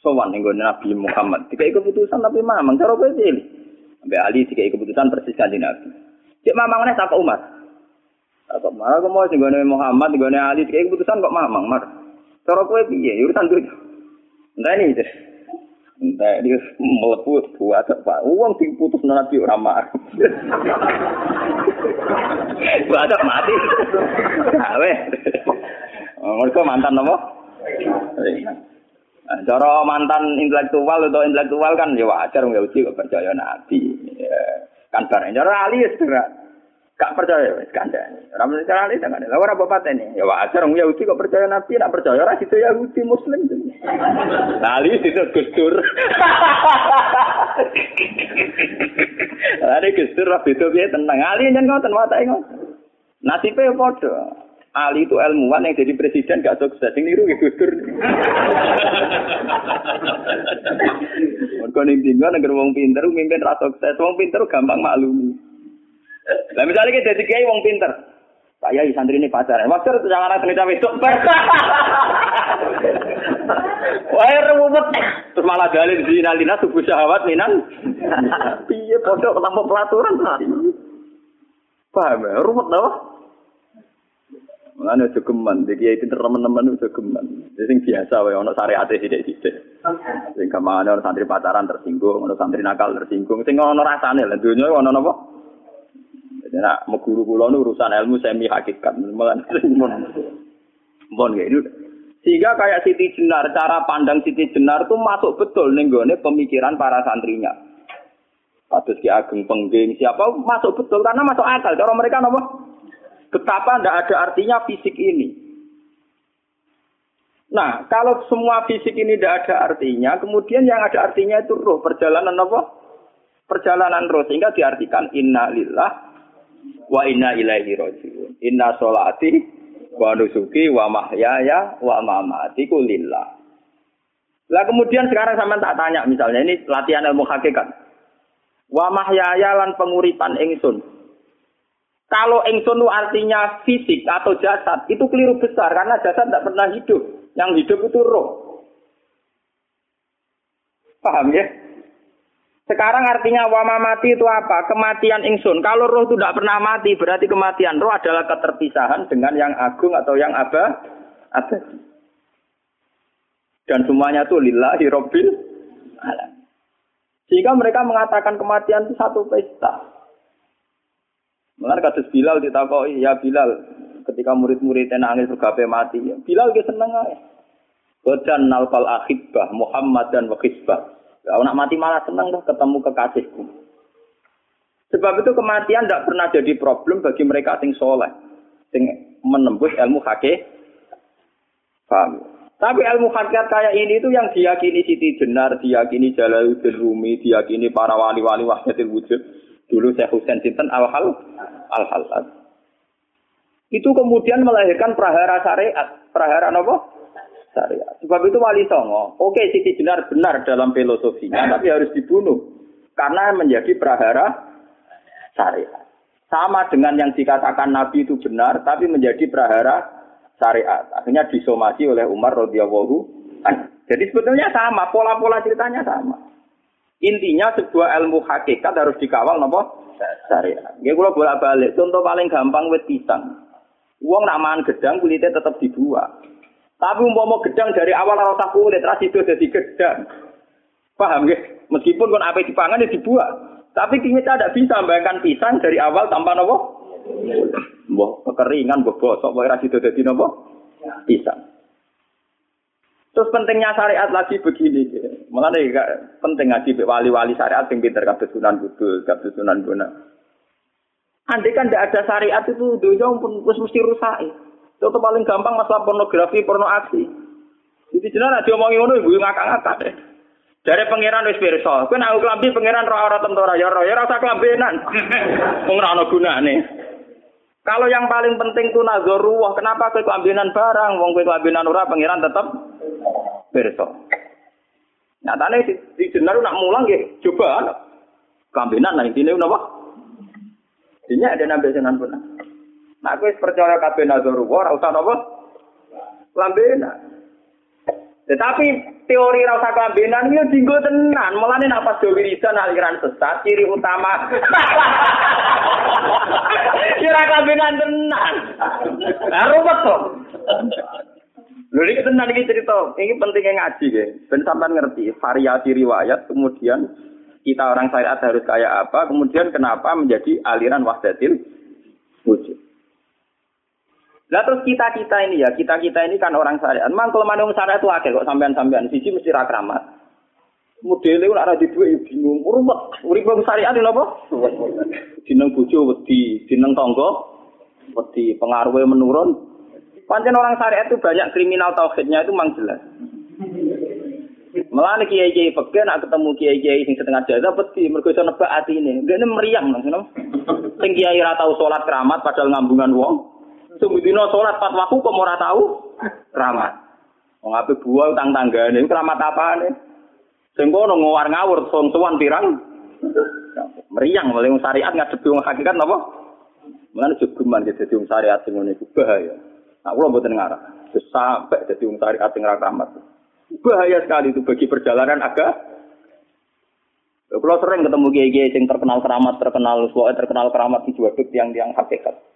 sowan ning gone Nabi Muhammad. Dikai keputusan tapi mamang cara kowe pilih. Sampai Ali dikai keputusan persis kanthi Nabi. Cek mamang neh takok Umar. Atau marah kok mau singgone Muhammad, singgone Ali, iki keputusan kok mamang, Mar. Cara kowe piye? Urusan duit. Ndane iki. Ndak iki mlebu buat apa? Wong diputus Nabi ora marah. Buat mati. Ah weh. Ngono mantan apa? Cara mantan intelektual atau intelektual kan ya wajar wong uji kok percaya Nabi. Kan bareng cara Ali sederhana. Gak percaya wis kandhane. Ora percaya ali tangane. Lah ora bapatene. Ya wajar wong Yahudi kok percaya Nabi, nek percaya ora gitu Yahudi muslim. Lah ali itu gustur. Ali gustur rapi to piye tenang. Ali nyen ngoten watake ngoten. Nasibe padha. Ali itu ilmuwan yang jadi presiden gak sukses. Sing niru ki gustur. Mergo ning dinggo nek wong pinter mimpin ra sukses. Wong pinter gampang maklumi. Lah misalnya kita jadi kiai wong pinter, Pak Yai santri ini pacaran, wajar tuh jangan anak terlibat itu. Wah ruwet, terus malah dalil di nalina subuh syahwat minan, piye bodoh ketemu pelaturan, paham ya ruwet dah. Mana itu geman, jadi kiai pinter teman-teman itu geman, jadi biasa wae ono syariat sidik-sidik. Sing kamane ono santri pacaran tersinggung, ono santri nakal tersinggung, sing ono rasane lha dunyo ono napa? Nah, meguru kula nu urusan ilmu semi hakikat. Bon ya itu. Sehingga kayak Siti Jenar, cara pandang Siti Jenar itu masuk betul ning gone pemikiran para santrinya. Kados Ki Ageng Pengging, siapa masuk betul karena masuk akal cara mereka napa? Betapa ndak ada artinya fisik ini. Nah, kalau semua fisik ini tidak ada artinya, kemudian yang ada artinya itu ruh, perjalanan apa? Perjalanan ruh, sehingga diartikan inna lillah wa inna ilaihi raji'un. Inna sholati wa nusuki wa mahyaya wa mamatiku lillah. Lah kemudian sekarang sampean tak tanya, misalnya ini latihan ilmu hakikat. Wa mahyaya lan penguripan ingsun. Kalau ingsun artinya fisik atau jasad, itu keliru besar karena jasad tidak pernah hidup. Yang hidup itu roh. Paham ya? Sekarang artinya wa mamati itu apa? Kematian ingsun. Kalau roh itu tidak pernah mati, berarti kematian roh adalah keterpisahan dengan yang agung atau yang abadi. Dan semuanya itu lillahi rabbil alamin. Sehingga mereka mengatakan kematian itu satu pesta. Melainkan kasus Bilal ditakoi, ya Bilal, ketika murid-muridnya nangis bergapai mati, ya Bilal dia seneng aja. Wajan nalpal akhibah, Muhammad dan wakisbah. Kalau nak mati malah seneng dah ketemu kekasihku. Sebab itu kematian tidak pernah jadi problem bagi mereka sing soleh, sing menembus ilmu hakikat. Paham? Tapi ilmu hakikat kayak ini itu yang diyakini Siti Jenar, diyakini Jalaluddin Rumi, diyakini para wali-wali wahdatul wujud. Dulu Syekh Husein Cinten al-hal al-hal. Itu kemudian melahirkan prahara syariat, prahara apa? Syariat. Sebab itu wali songo. Oke, Siti Jenar benar dalam filosofinya, tapi harus dibunuh karena menjadi prahara syariat. Sama dengan yang dikatakan Nabi itu benar, tapi menjadi prahara syariat. Akhirnya disomasi oleh Umar radhiyallahu anhu. Jadi sebetulnya sama, pola-pola ceritanya sama. Intinya sebuah ilmu hakikat harus dikawal napa? Syariat. Nggih kula bolak-balik, contoh paling gampang wit pisang. Wong nak mangan gedang kulite tetap dibuak. Tapi umpama gedang dari awal ora usah kulit, terus itu dadi gedang. Paham nggih? Meskipun kon ape dipangan ya dibuak. Tapi kita tidak bisa bayangkan pisang dari awal tanpa napa? Mbah kekeringan, mbah bosok, mbah rasi dadi napa? Pisang. Terus pentingnya syariat lagi begini. Mulane penting ngaji wali-wali syariat sing pinter kabeh Sunan Kudus, kabeh Sunan Bonang. Andai kan ndak ada syariat itu donya pun wis mesti rusak. Contoh paling gampang masalah pornografi, porno aksi. Jadi jenengan diomongi ngono ibu ngakak-ngakak. Dari pangeran wis pirsa, kowe nek klambi pangeran ora ora tentora ya ora, ya ora usah klambenan. Wong ora ana gunane. Kalau yang paling penting itu nazaruwah, kenapa kowe klambenan barang, wong kowe klambenan ora pangeran tetep pirsa. Nyatane di jeneng nak mulang nggih, coba klambenan nang intine napa? Dene ada nambe jenengan pun. Nek kowe percaya kabeh nazaruwah, ora usah napa? Klambenan. Tetapi teori rasa kelambenan itu dinggo tenan. Mulane nek pas jawirisan aliran sesat ciri utama. Ciri kelambenan tenan. Lah ruwet to. Lho iki tenan iki cerita. Iki pentingnya ngaji nggih. Ben sampean ngerti variasi riwayat, kemudian kita orang syariat harus kayak apa, kemudian kenapa menjadi aliran wahdatil wujud. Lah terus kita-kita ini ya, kita-kita ini kan orang syariat. Memang kelemahan syariat itu akeh kok sampean-sampean siji mesti ra kramat. Modele ora di duwe bingung, ruwet. Uripmu syariat lho apa? Jeneng bojo wedi, jeneng tangga wedi, pengaruhe menurun. Pancen orang syariat itu banyak kriminal tauhidnya itu mang jelas. Malah nek kiai-kiai peke nak ketemu kiai-kiai sing setengah jaza wedi, mergo iso nebak atine. Ngene meriang ngono. Sing kiai ora tau salat kramat padahal ngambungan wong. Sumudino sholat pas waktu kok ora tahu kramat. Wong ape buah utang tanggane kramat apane? Sing kono ngawur ngawur sonsoan pirang. Meriang oleh wong syariat ngadep wong hakikat napa? Mulane jogeman ge dadi wong syariat sing ngene iku bahaya. Nah, kula mboten ngarep. Sampai dadi wong syariat sing ora kramat. Bahaya sekali itu bagi perjalanan agama. Kula sering ketemu kiai-kiai sing terkenal kramat, terkenal suwe, terkenal kramat di Jawaduk tiang-tiang hakikat.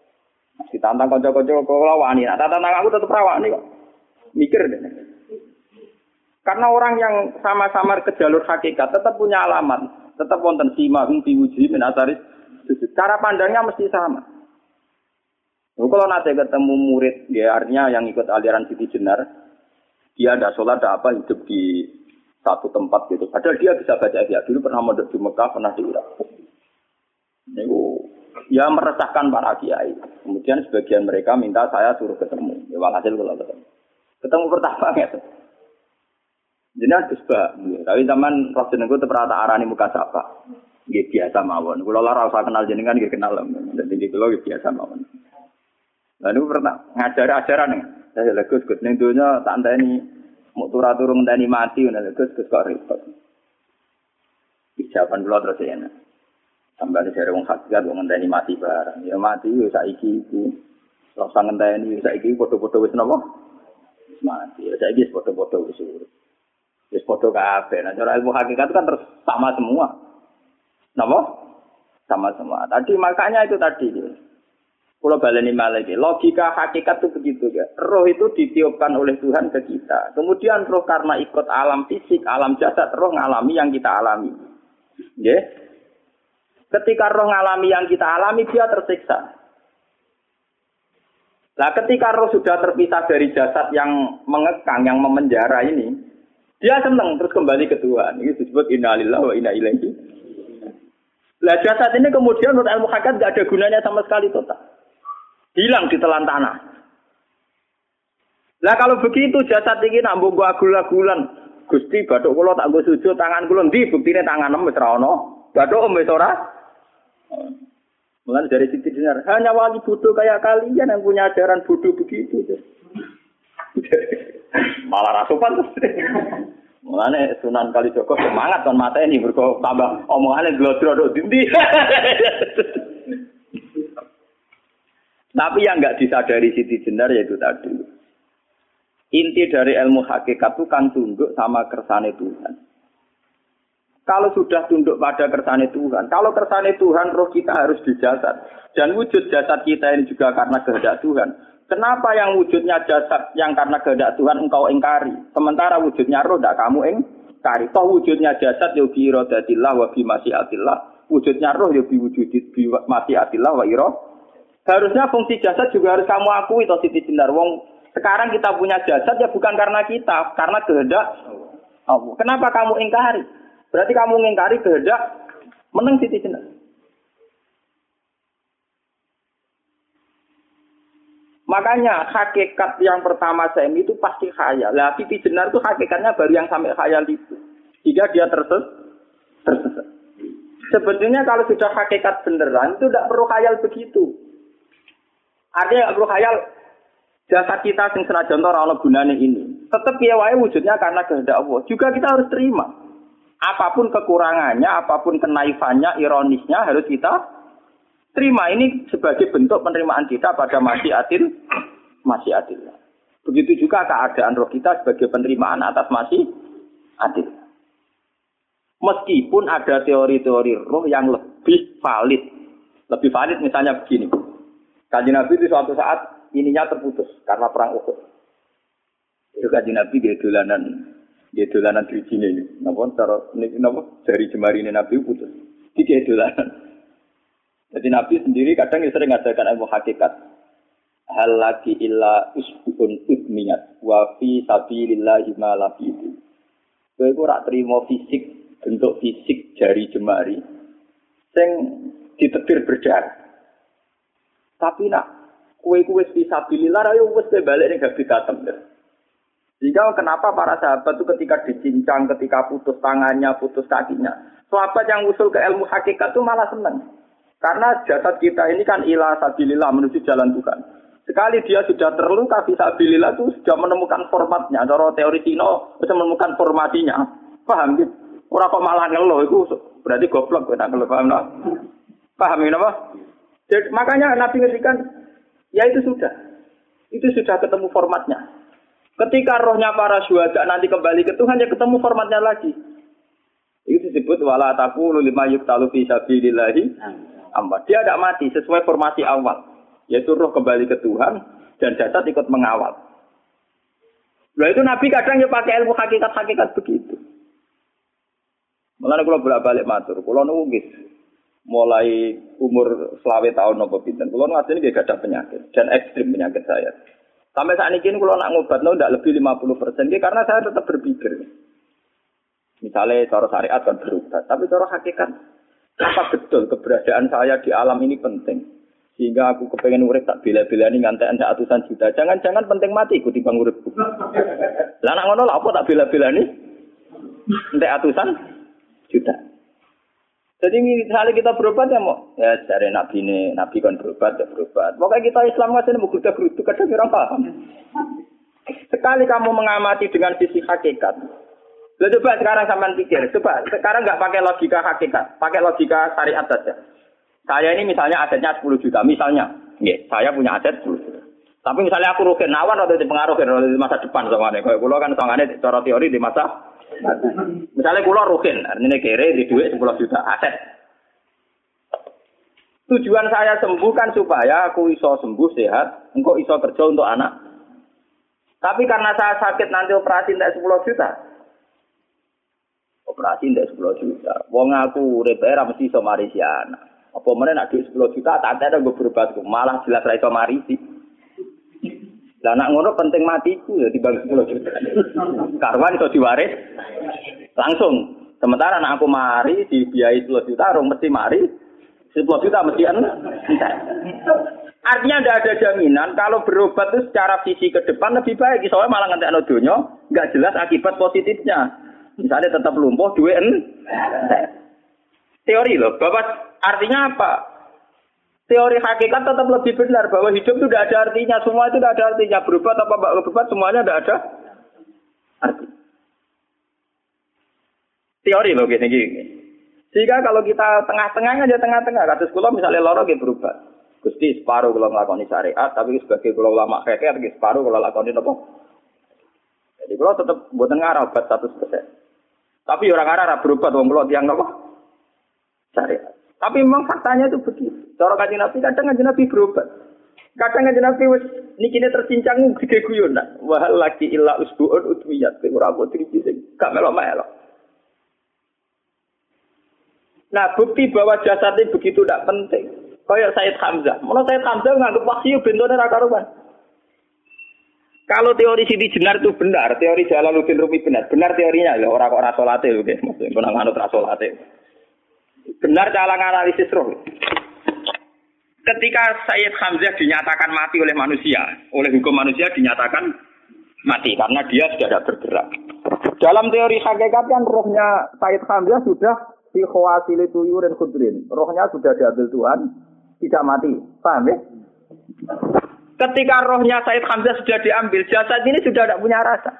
Ditantang kanca-kanca kula wani, nah tantang aku tetep rawani kok. Mikir deh. Karena orang yang sama-sama ke jalur hakikat tetap punya alamat, tetap wonten sima hum diwuji min asaris. Cara pandangnya mesti sama. Lho kalau nate ketemu murid, ya artinya yang ikut aliran Siti Jenar, dia ada sholat, ada apa hidup di satu tempat gitu. Padahal dia bisa baca Ihya, dulu pernah mondok di Mekah, pernah di Irak. Niku ya meresahkan para kiai. Kemudian sebagian mereka minta saya suruh ketemu. Ya walhasil kalau ketemu. Ketemu pertama gitu. Jenengan disebak, tapi zaman roh jenengku terperata arani muka sapa. Nggih biasa mawon. Kula ora usah kenal jenengan nggih kenal. Dadi kula biasa mawon. Lah niku pernah ngajar-ajaran. Lah lha Gus Gus ning donya tak enteni muk turu-turu enteni mati ngono lho Gus Gus kok repot. Ijaban kula terus ya. Sampai jare wong hakikat wong enteni mati bareng. Ya mati yo saiki iku. Ora usah enteni saiki padha-padha wis napa? Wis mati. Saiki wis padha-padha wis urip. Wis padha kabeh. Nah cara ilmu hakikat itu kan terus sama semua. Napa? Sama-sama. Tadi makanya itu tadi. Kalau baleni malih, logika hakikat itu begitu ya. Roh itu ditiupkan oleh Tuhan ke kita. Kemudian roh karena ikut alam fisik, alam jasad, roh ngalami yang kita alami. Nggih. Ketika roh ngalami yang kita alami, dia tersiksa. Nah, ketika roh sudah terpisah dari jasad yang mengekang, yang memenjara ini, dia senang terus kembali ke Tuhan. Ini disebut innalillahi wa inna ilaihi. Lah jasad ini kemudian menurut ilmu hakikat enggak ada gunanya sama sekali total. Hilang di telan tanah. Lah kalau begitu jasad iki nak mbok agul-agulan. Gusti bathuk kula tak nggo sujud tangan kula ndi buktine tanganem wis ra ono. Bathukem wis ora. Mulane dari Siti Jenar, hanya wali bodoh kayak kalian yang punya ajaran bodoh begitu. Malah rasupan terus. Mulane Sunan Kalijaga semangat kon mateni mergo tambah omongane glodro ndi. Tapi yang enggak disadari Siti Jenar yaitu tadi. Inti dari ilmu hakikat itu kan tunduk sama kersane Tuhan. Kalau sudah tunduk pada kersane Tuhan, kalau kersane Tuhan roh kita harus di jasad. Dan wujud jasad kita ini juga karena kehendak Tuhan. Kenapa yang wujudnya jasad yang karena kehendak Tuhan engkau ingkari? Sementara wujudnya roh tidak kamu ingkari. Toh wujudnya jasad ya bi iradatillah wa bi masyiatillah. Wujudnya roh ya bi wujudit bi masyiatillah wa irad. Harusnya fungsi jasad juga harus kamu akui toh Siti Jenar. Wong sekarang kita punya jasad ya bukan karena kita, karena kehendak Allah. Kenapa kamu ingkari? Berarti kamu ingkari kehendak meneng Siti Jenar. Makanya hakikat yang pertama semi itu pasti khayal. Lah Siti Jenar itu hakikatnya baru yang sampai khayal itu. Jika dia tersesat, tersesat. Sebetulnya kalau sudah hakikat beneran itu tidak perlu khayal begitu. Artinya bro khayal jasad kita sing senajan ora ana gunane ini. Tetep piye wae wujudnya karena kehendak Allah. Juga kita harus terima. Apapun kekurangannya, apapun kenaifannya, ironisnya harus kita terima. Ini sebagai bentuk penerimaan kita pada masyiatil masyiatillah. Begitu juga keadaan roh kita sebagai penerimaan atas masyiatil. Meskipun ada teori-teori roh yang lebih valid. Lebih valid misalnya begini. Kanjeng Nabi itu suatu saat ininya terputus karena perang Uhud. Itu Kanjeng Nabi dia dolanan, dia dolanan drijine ini. Napa cara niki napa jari jemarine Nabi putus. Iki dolanan. Jadi Nabi sendiri kadang sering ngadakan ilmu hakikat. Hal laki illa usbun udmiyat wa fi sabilillahi ma lafidu. Kowe iku ora trimo fisik, bentuk fisik jari jemari sing ditetir berdarah. Tapi nak kue kue bisa bililah, ayo wes kembali ini gak bisa tembel. Jika kenapa para sahabat itu ketika dicincang, ketika putus tangannya, putus kakinya, sahabat yang usul ke ilmu hakikat itu malah senang, karena jasad kita ini kan ilah sabilillah menuju jalan Tuhan. Sekali dia sudah terluka bisa bililah itu sudah menemukan formatnya, doro teori Cina sudah menemukan formatinya, paham gitu? Orang kok malah ngeluh itu berarti goblok, kita ngeluh paham tak? Paham ini apa? Jadi, makanya Nabi ngerikan, ya itu sudah. Itu sudah ketemu formatnya. Ketika rohnya para syuhada nanti kembali ke Tuhan, ya ketemu formatnya lagi. Itu disebut, wala taqulu lima yuqtalu fi sabilillahi amwat. Dia tidak mati, sesuai formasi awal. Yaitu roh kembali ke Tuhan, dan jasad ikut mengawal. Nah itu Nabi kadang ya pakai ilmu hakikat-hakikat begitu. Mulanya kalau bolak-balik matur, kalau nunggis. Mulai umur selawe tahun nopo pinten. Kulo ngadene nggih gadah penyakit dan ekstrim penyakit saya. Sampai saat ini kulo nak ngobatno ndak lebih lima puluh persen nggih karena saya tetap berpikir. Misalnya cara syariat kan berobat, tapi cara hakikat apa betul keberadaan saya di alam ini penting. Sehingga aku kepengen urip tak bela-bela ini ngantek-ngantek atusan juta. Jangan-jangan penting mati kutimbang uripku. Lah nak ngono lho apa tak bela-bela ini? Entek atusan juta. Jadi misalnya kita berobat ya mau ya cari nabi ini, nabi kan berobat ya berobat. Pokoknya kita Islam kan mau geruda-geruda kadang ora paham. Sekali kamu mengamati dengan sisi hakikat. Lah coba sekarang sampean pikir, coba sekarang enggak pakai logika hakikat, pakai logika syariat saja. Saya ini misalnya asetnya sepuluh juta, misalnya. Nggih, saya punya aset sepuluh juta. Tapi misalnya aku rugi nawan atau dipengaruhi di masa depan sangane. Kayak kula kan sangane cara teori di masa. Misalnya kula rugi, artine kere di duit sepuluh juta aset. Tujuan saya sembuh kan supaya aku iso sembuh sehat, engko iso kerja untuk anak. Tapi karena saya sakit nanti operasi entek sepuluh juta. Operasi entek sepuluh juta. Wong aku urip era mesti iso marisi anak. Apa mana nak duit sepuluh juta, tak ada gue berobat, malah jelas rai sama marisi. Lah nak ngono penting matiku ya dibagi sepuluh juta. Karwan itu diwaris langsung. Sementara anak aku mari dibiayai sepuluh juta, orang mesti mari sepuluh juta mesti entek. Artinya tidak ada jaminan kalau berobat itu secara visi ke depan lebih baik. Soalnya malah ngantek no donya, nggak jelas akibat positifnya. Misalnya tetap lumpuh duit entek. Teori loh, Bapak, artinya apa? Teori hakikat tetap lebih benar bahwa hidup itu tidak ada artinya, semua itu tidak ada artinya, berobat apa enggak berobat semuanya tidak ada arti. Teori loh gini gini. Sehingga kalau kita tengah-tengahnya aja tengah-tengah, kados kula misalnya lara nggih berobat. Gusti separuh kula nglakoni syariat, tapi sebagai kula ulama fikih nggih separuh kula lakoni napa? Jadi kula tetap mboten ngarah obat seratus persen. Tapi orang ngarah berobat wong kula tiyang napa? Syariat. Tapi memang faktanya itu begitu. Cara kanjeng Nabi kadang kanjeng Nabi berobat. Kadang kanjeng Nabi wis nikine tercincang gede guyon nak. Wa laki illa usbu'un udwiyat bi ora putri sing gak melok-melok. Nah, bukti bahwa jasadnya begitu tidak penting. Kayak Sayyid Hamzah. Mula Sayyid Hamzah nganggep wahyu bentone ra karuan. Kalau teori Siti Jenar itu benar, teori Jalaluddin Rumi benar. Benar teorinya lho, ora kok ra salate lho, nggih. Maksudku nang anut ra salate. Benar dalam analisis roh. Ketika Sayyid Hamzah dinyatakan mati oleh manusia, oleh hukum manusia dinyatakan mati karena dia sudah tidak bergerak. Dalam teori hakikat kan rohnya Sayyid Hamzah sudah dikhawasil tuyurin khudrin. Rohnya sudah diambil Tuhan, tidak mati. Paham ya? Ketika rohnya Sayyid Hamzah sudah diambil, jasad ini sudah tidak punya rasa.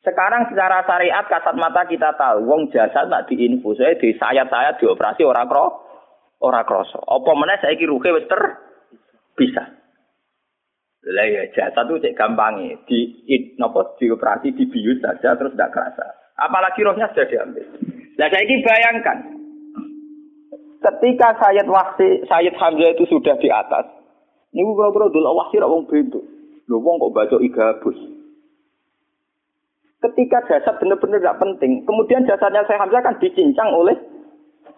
Sekarang secara syariat kasat mata kita tahu wong jasad nak diinfus ae disayat-sayat dioperasi ora kro ora kroso. Apa meneh saiki ruhe wis ter pisah. Lah ya jasad itu cek gampange di napa dioperasi dibius saja terus ndak kerasa. Apalagi rohnya sudah diambil. Lah saiki bayangkan ketika Sayyid Wahsi Sayyid Hamzah itu sudah di atas. Niku kira-kira delok Wahsi wong bentuk. Lho wong kok baca igabus. Ketika jasad benar-benar tidak penting, kemudian jasadnya Syekh Hamzah kan dicincang oleh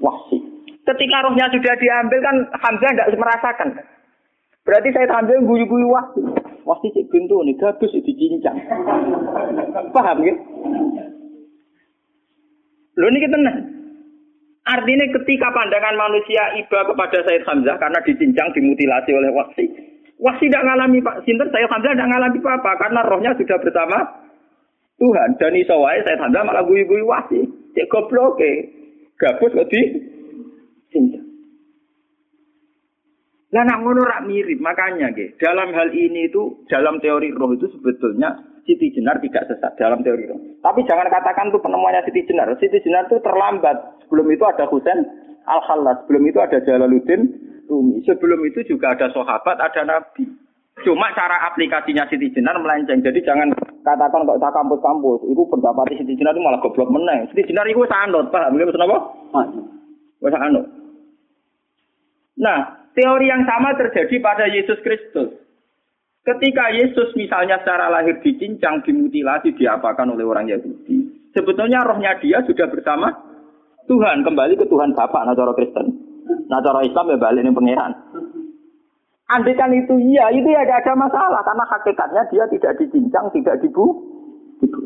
wahsi. Ketika rohnya sudah diambil kan Hamzah tidak merasakan. Berarti Syekh Hamzah guyu-guyu wahsi. Wahsi cek bintu nih, gabus dicincang. Paham ya? Loh ini kita nah. Artinya ketika pandangan manusia iba kepada Syekh Hamzah karena dicincang, dimutilasi oleh wahsi. Wahsi tidak ngalami Pak Sinter, Syekh Hamzah tidak ngalami apa-apa karena rohnya sudah bersama Tuhan, dan iso wae saya tanda malah guyu-guyu wasi. Cek gobloke. Gabus kok di sinjang. Lah nak ngono rak mirip, makanya nggih. Dalam hal ini itu dalam teori roh itu sebetulnya Siti Jenar tidak sesat dalam teori roh. Tapi jangan katakan itu penemuannya Siti Jenar. Siti Jenar itu terlambat. Sebelum itu ada Husain Al-Khallas, sebelum itu ada Jalaluddin Rumi. Sebelum itu juga ada sahabat, ada nabi. Cuma cara aplikasinya Siti Jenar melenceng. Jadi jangan katakan kalau tak kampus-kampus, itu pendapat Siti Jenar itu malah goblok meneng. Siti Jenar itu sanot, paham nggih maksud apa? Wis sanot. Nah, teori yang sama terjadi pada Yesus Kristus. Ketika Yesus misalnya secara lahir dicincang, dimutilasi, diapakan oleh orang Yahudi, sebetulnya rohnya dia sudah bersama Tuhan, kembali ke Tuhan Bapa, nah cara Kristen. Nah cara Islam ya balik ning pangeran. Andaikan itu iya, itu ya tidak ada masalah karena hakikatnya dia tidak dicincang, tidak dibu. dibu.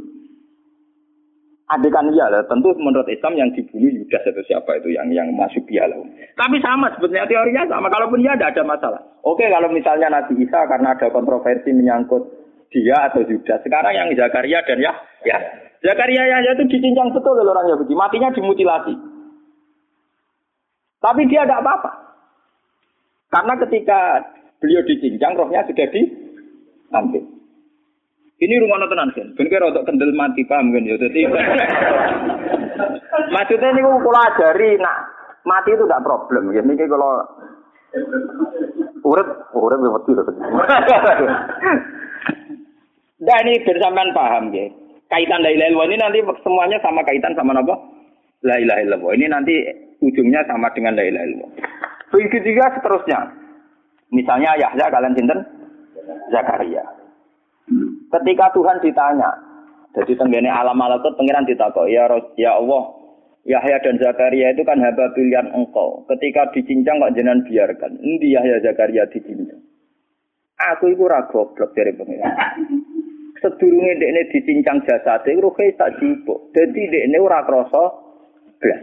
adegan ya lah, tentu menurut Islam yang dibunuh Yudas atau siapa itu yang yang masuk dia lah. Tapi sama sebenarnya teorinya sama, kalaupun dia tidak ada masalah. Oke, kalau misalnya Nabi Isa karena ada kontroversi menyangkut dia atau Yudas. Sekarang yang Zakaria dan ya, ya Zakaria ya itu dicincang betul loh orang Yahudi, matinya dimutilasi. Tapi dia tidak apa-apa, karena ketika beliau dicincang rohnya sudah diambil. Ini rungono tenan kan, bener untuk kendel mati paham kan ya. Jadi maksudnya ini kula ajari nak mati itu tidak problem. Ya niki kalau urip urip mati lho. Dan ini bersamaan paham ya. Kaitan la ilaha illallah ini nanti semuanya sama kaitan sama apa? La ilaha illallah. Ini nanti ujungnya sama dengan la ilaha illallah. Begitu juga seterusnya. Misalnya Yahya kalian sinten? Zakaria. Ketika Tuhan ditanya, jadi tenggene alam malakut pengiran ditakok, ya ya Allah, Yahya dan Zakaria itu kan hamba pilihan engkau. Ketika dicincang kok jenengan biarkan. Endi Yahya Zakaria dicincang? Aku iku ora goblok dari pengiran. Sedurunge dekne dicincang jasate ruhe tak dipuk. Dadi dekne ora krasa blas.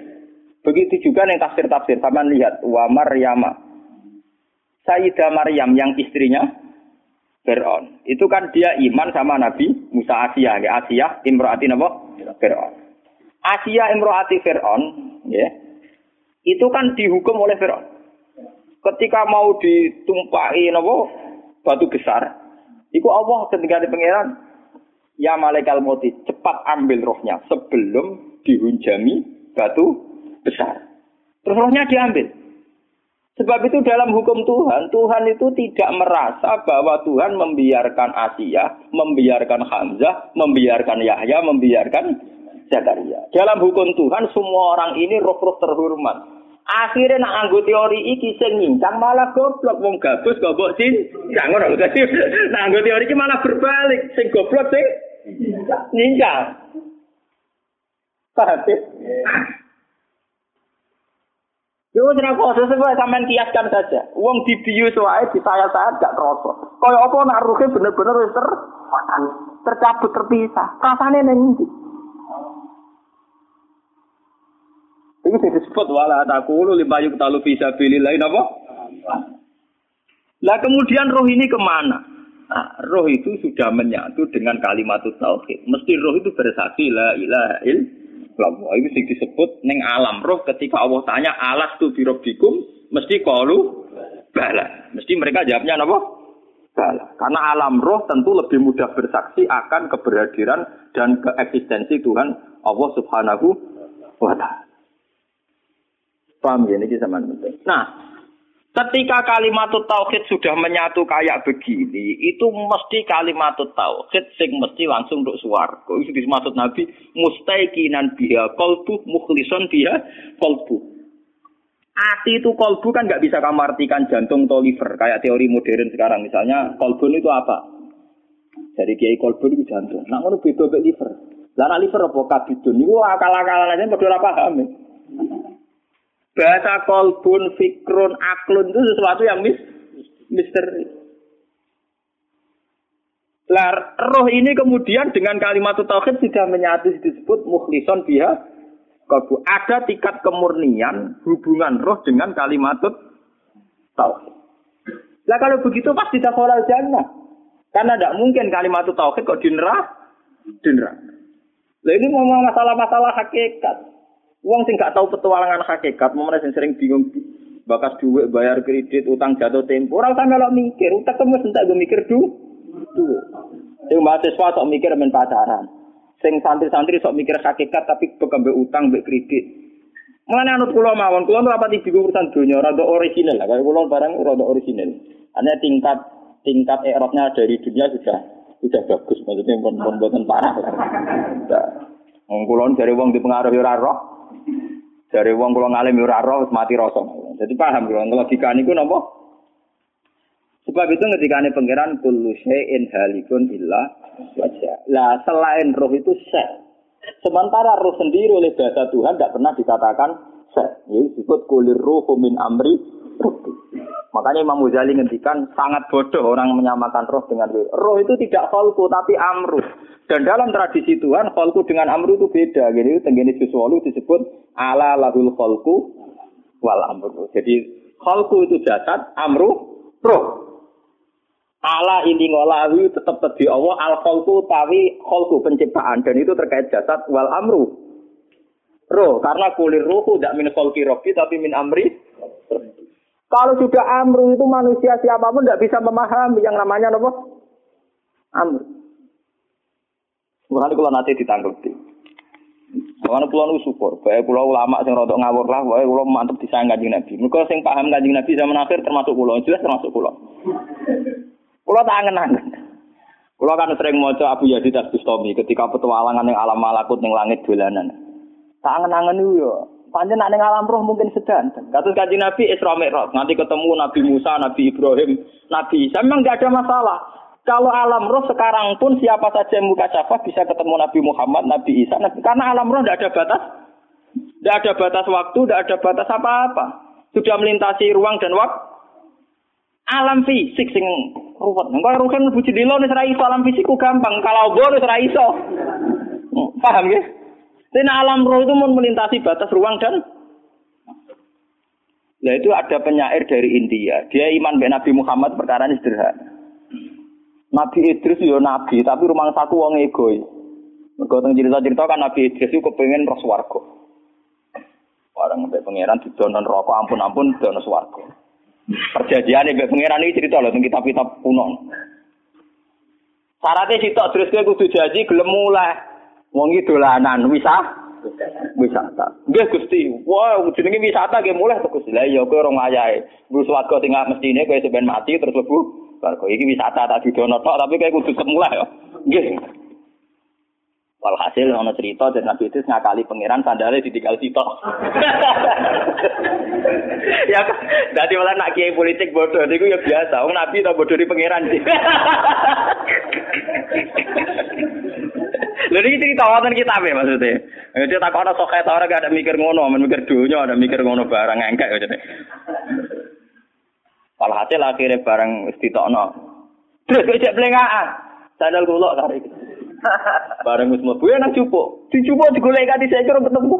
Begitu juga ning tafsir-tafsir sampean lihat wa Maryam. Sayyidah Maryam yang istrinya Fir'on. Itu kan dia iman sama Nabi Musa Asiyah. Ya. Asiyah imro'ati apa? Fir'on. Asiyah imro'ati Fir'on. Ya. Itu kan dihukum oleh Fir'on. Ketika mau ditumpahi apa? Batu besar. Itu Allah ketika di pengeran. Ya malaikal mauti, cepat ambil rohnya sebelum dihunjami batu besar. Terus rohnya diambil. Sebab itu dalam hukum Tuhan, Tuhan itu tidak merasa bahwa Tuhan membiarkan Asiyah, membiarkan Hamzah, membiarkan Yahya, membiarkan Zakaria. Dalam hukum Tuhan, semua orang ini roh-roh terhormat. Akhirnya nak anggo teori iki sing nyincang malah goblok, wong gabus kok mbok cincang ngono. Dadi nak anggo teori iki malah berbalik, sing goblok sing nyincang. Paham? Yo ora kok sesuai sampean kiaskan saja. Wong dibius wae disayat-sayat gak kroso. Kaya apa nak ruhe bener-bener wis ter tercabut terpisah. Rasane ning ndi? Iki disebut wala taqulu li bayu talu fi sabilillah napa? Lah kemudian roh ini kemana? Nah, roh itu sudah menyatu dengan kalimat tauhid. Mesti roh itu bersaksi la ilaha illallah. Lha iki sing disebut ning alam roh ketika Allah tanya alastu birabbikum mesti qalu bala. Mesti mereka jawabnya napa? Bala. Karena alam roh tentu lebih mudah bersaksi akan keberhadiran dan keeksistensi Tuhan Allah Subhanahu wa taala. Paham ya niki sampean penting. Nah, ketika kalimat tauhid sudah menyatu kayak begini, itu mesti kalimat tauhid sing mesti langsung untuk swarga. Itu dimaksud Nabi mustaiqinan biha qalbu mukhlishon biha qalbu. Ati itu qalbu kan enggak bisa kamu artikan jantung atau liver kayak teori modern sekarang. Misalnya qalbun itu apa? Dari kiai qalbun itu jantung. Nah ngono beda mek liver. Lah liver apa kabidun niku akal-akalan aja padha ora paham. Bahasa kolbun, fikrun, aklun itu sesuatu yang mis, misteri. Lah, roh ini kemudian dengan kalimat tauhid sudah menyatu disebut mukhlishon biha qalbu. Ada tingkat kemurnian hubungan roh dengan kalimat tauhid. Lah kalau begitu pasti dakhala jannah. Karena tidak mungkin kalimat tauhid kok di neraka. Di neraka. Lah ini ngomong masalah-masalah hakikat. Wong sing gak tahu petualangan hakikat, memang sering bingung bakas duit, bayar kredit, utang jatuh tempo. Ora usah melok mikir, utek mesti entek go mikir du. Duit. Sing mahasiswa sok mikir men pacaran. Sing santri-santri sok mikir hakikat tapi bekembe utang, mbek kredit. Mulane anut kula mawon, kula ora pati bingung urusan donya, ora ndok orisinal. Kaya kula barang ora ndok orisinal. Hanya tingkat tingkat erotnya dari dunia sudah sudah bagus, maksudnya pun boten parah. Wong kula jare wong dipengaruhi ora roh. Dari wong kula ngalim ora roh wis mati rasa. Jadi paham kula logika niku napa? Sebab itu ngendikane pangeran kullu syai'in halikun illa wajha. Lah selain roh itu sel. Sementara roh sendiri oleh bahasa Tuhan tidak pernah dikatakan sel. Yaitu disebut kulir ruhu min amri rabbi. Makanya Imam Ghazali ngendikan sangat bodoh orang menyamakan roh dengan wirid. Roh itu tidak kholku tapi amru. Dan dalam tradisi Tuhan kholku dengan amru itu beda. Jadi tenggene Juswalu disebut ala lahul kholku wal amru. Jadi kholku itu jasad, amru roh. Ala ini ngolawi tetap tadi Allah al kholku tawi kholku penciptaan dan itu terkait jasad wal amru. Roh karena kulir ruhu tidak min kholki rohki tapi min amri. Kalau sudah amru itu manusia siapapun tidak bisa memahami yang namanya apa? Amru. Bukan kalau nanti ditanggapi. Karena pulau syukur, baik pulau ulama yang rotok ngawur lah, baik pulau mantep disayang Kanjeng Nabi. Mereka yang paham Kanjeng Nabi zaman akhir termasuk pulau, jelas termasuk pulau. Pulau tak angen-angen. Pulau kan sering maca Abu Yazid al-Bustami ketika petualangan yang alam malakut yang langit dolanan. Tak angen-angen itu ya. Panjen nak dengan alam roh mungkin sedang. Kata Kanjeng Nabi Isra Mi'raj, nanti ketemu Nabi Musa, Nabi Ibrahim, Nabi Isa. Memang tidak ada masalah. Kalau alam roh sekarang pun siapa saja yang muka syafah bisa ketemu Nabi Muhammad, Nabi Isa. Nabi. Karena alam roh tidak ada batas. Tidak ada batas waktu, tidak ada batas apa-apa. Sudah melintasi ruang dan waktu. Alam fisik sing ruwet. Engko ruhen mlebu jendela wis ra iso, alam fisikku gampang. Kalau boh wis ra iso. Paham nggih? Ya? Karena alam roh itu melintasi batas ruang dan nah itu ada penyair dari India. Dia iman dengan Nabi Muhammad perkara ini sederhana. Nabi Idris ya Nabi, tapi rumang satu wong egois. Mergo teng cerita-cerita kan Nabi Idris itu kepengin roh swarga. Orang mbek pangeran didonon rokok ampun-ampun dono swarga. Perjanjian mbek pangeran iki cerita lho teng kitab-kitab kuno. Syaratnya sitok terus kowe kudu janji gelem mulai. Wong iki dolanan wisata. Wisata. Nggih Gusti, wah jenenge wisata nggih mulih Gusti. Lah ya kowe ora ngayahi. Wis swarga sing mestine kowe sampean mati terus lebu. Swarga iki wisata tak didono tok tapi kowe kudu semula ya. Nggih. Walhasil ana cerita den Nabi Idris ngakali pangeran sandale ditinggal sitok. Ya dadi wala nak kiai politik bodoh niku ya biasa. Wong Nabi ta bodoh di pangeran. Lha iki cerita wonten kitabe maksudnya. Dia tak ana sokhe ta ora gak ada mikir ngono, men mikir dunya, ada mikir ngono barang engkek ya jane. Walhasil akhire barang wis ditokno. Terus kok cek blengaan. Sandal golok kare iki. Barang wis mlebu ya nang jupuk. Dijupuk digoleki kanthi saiki ora ketemu.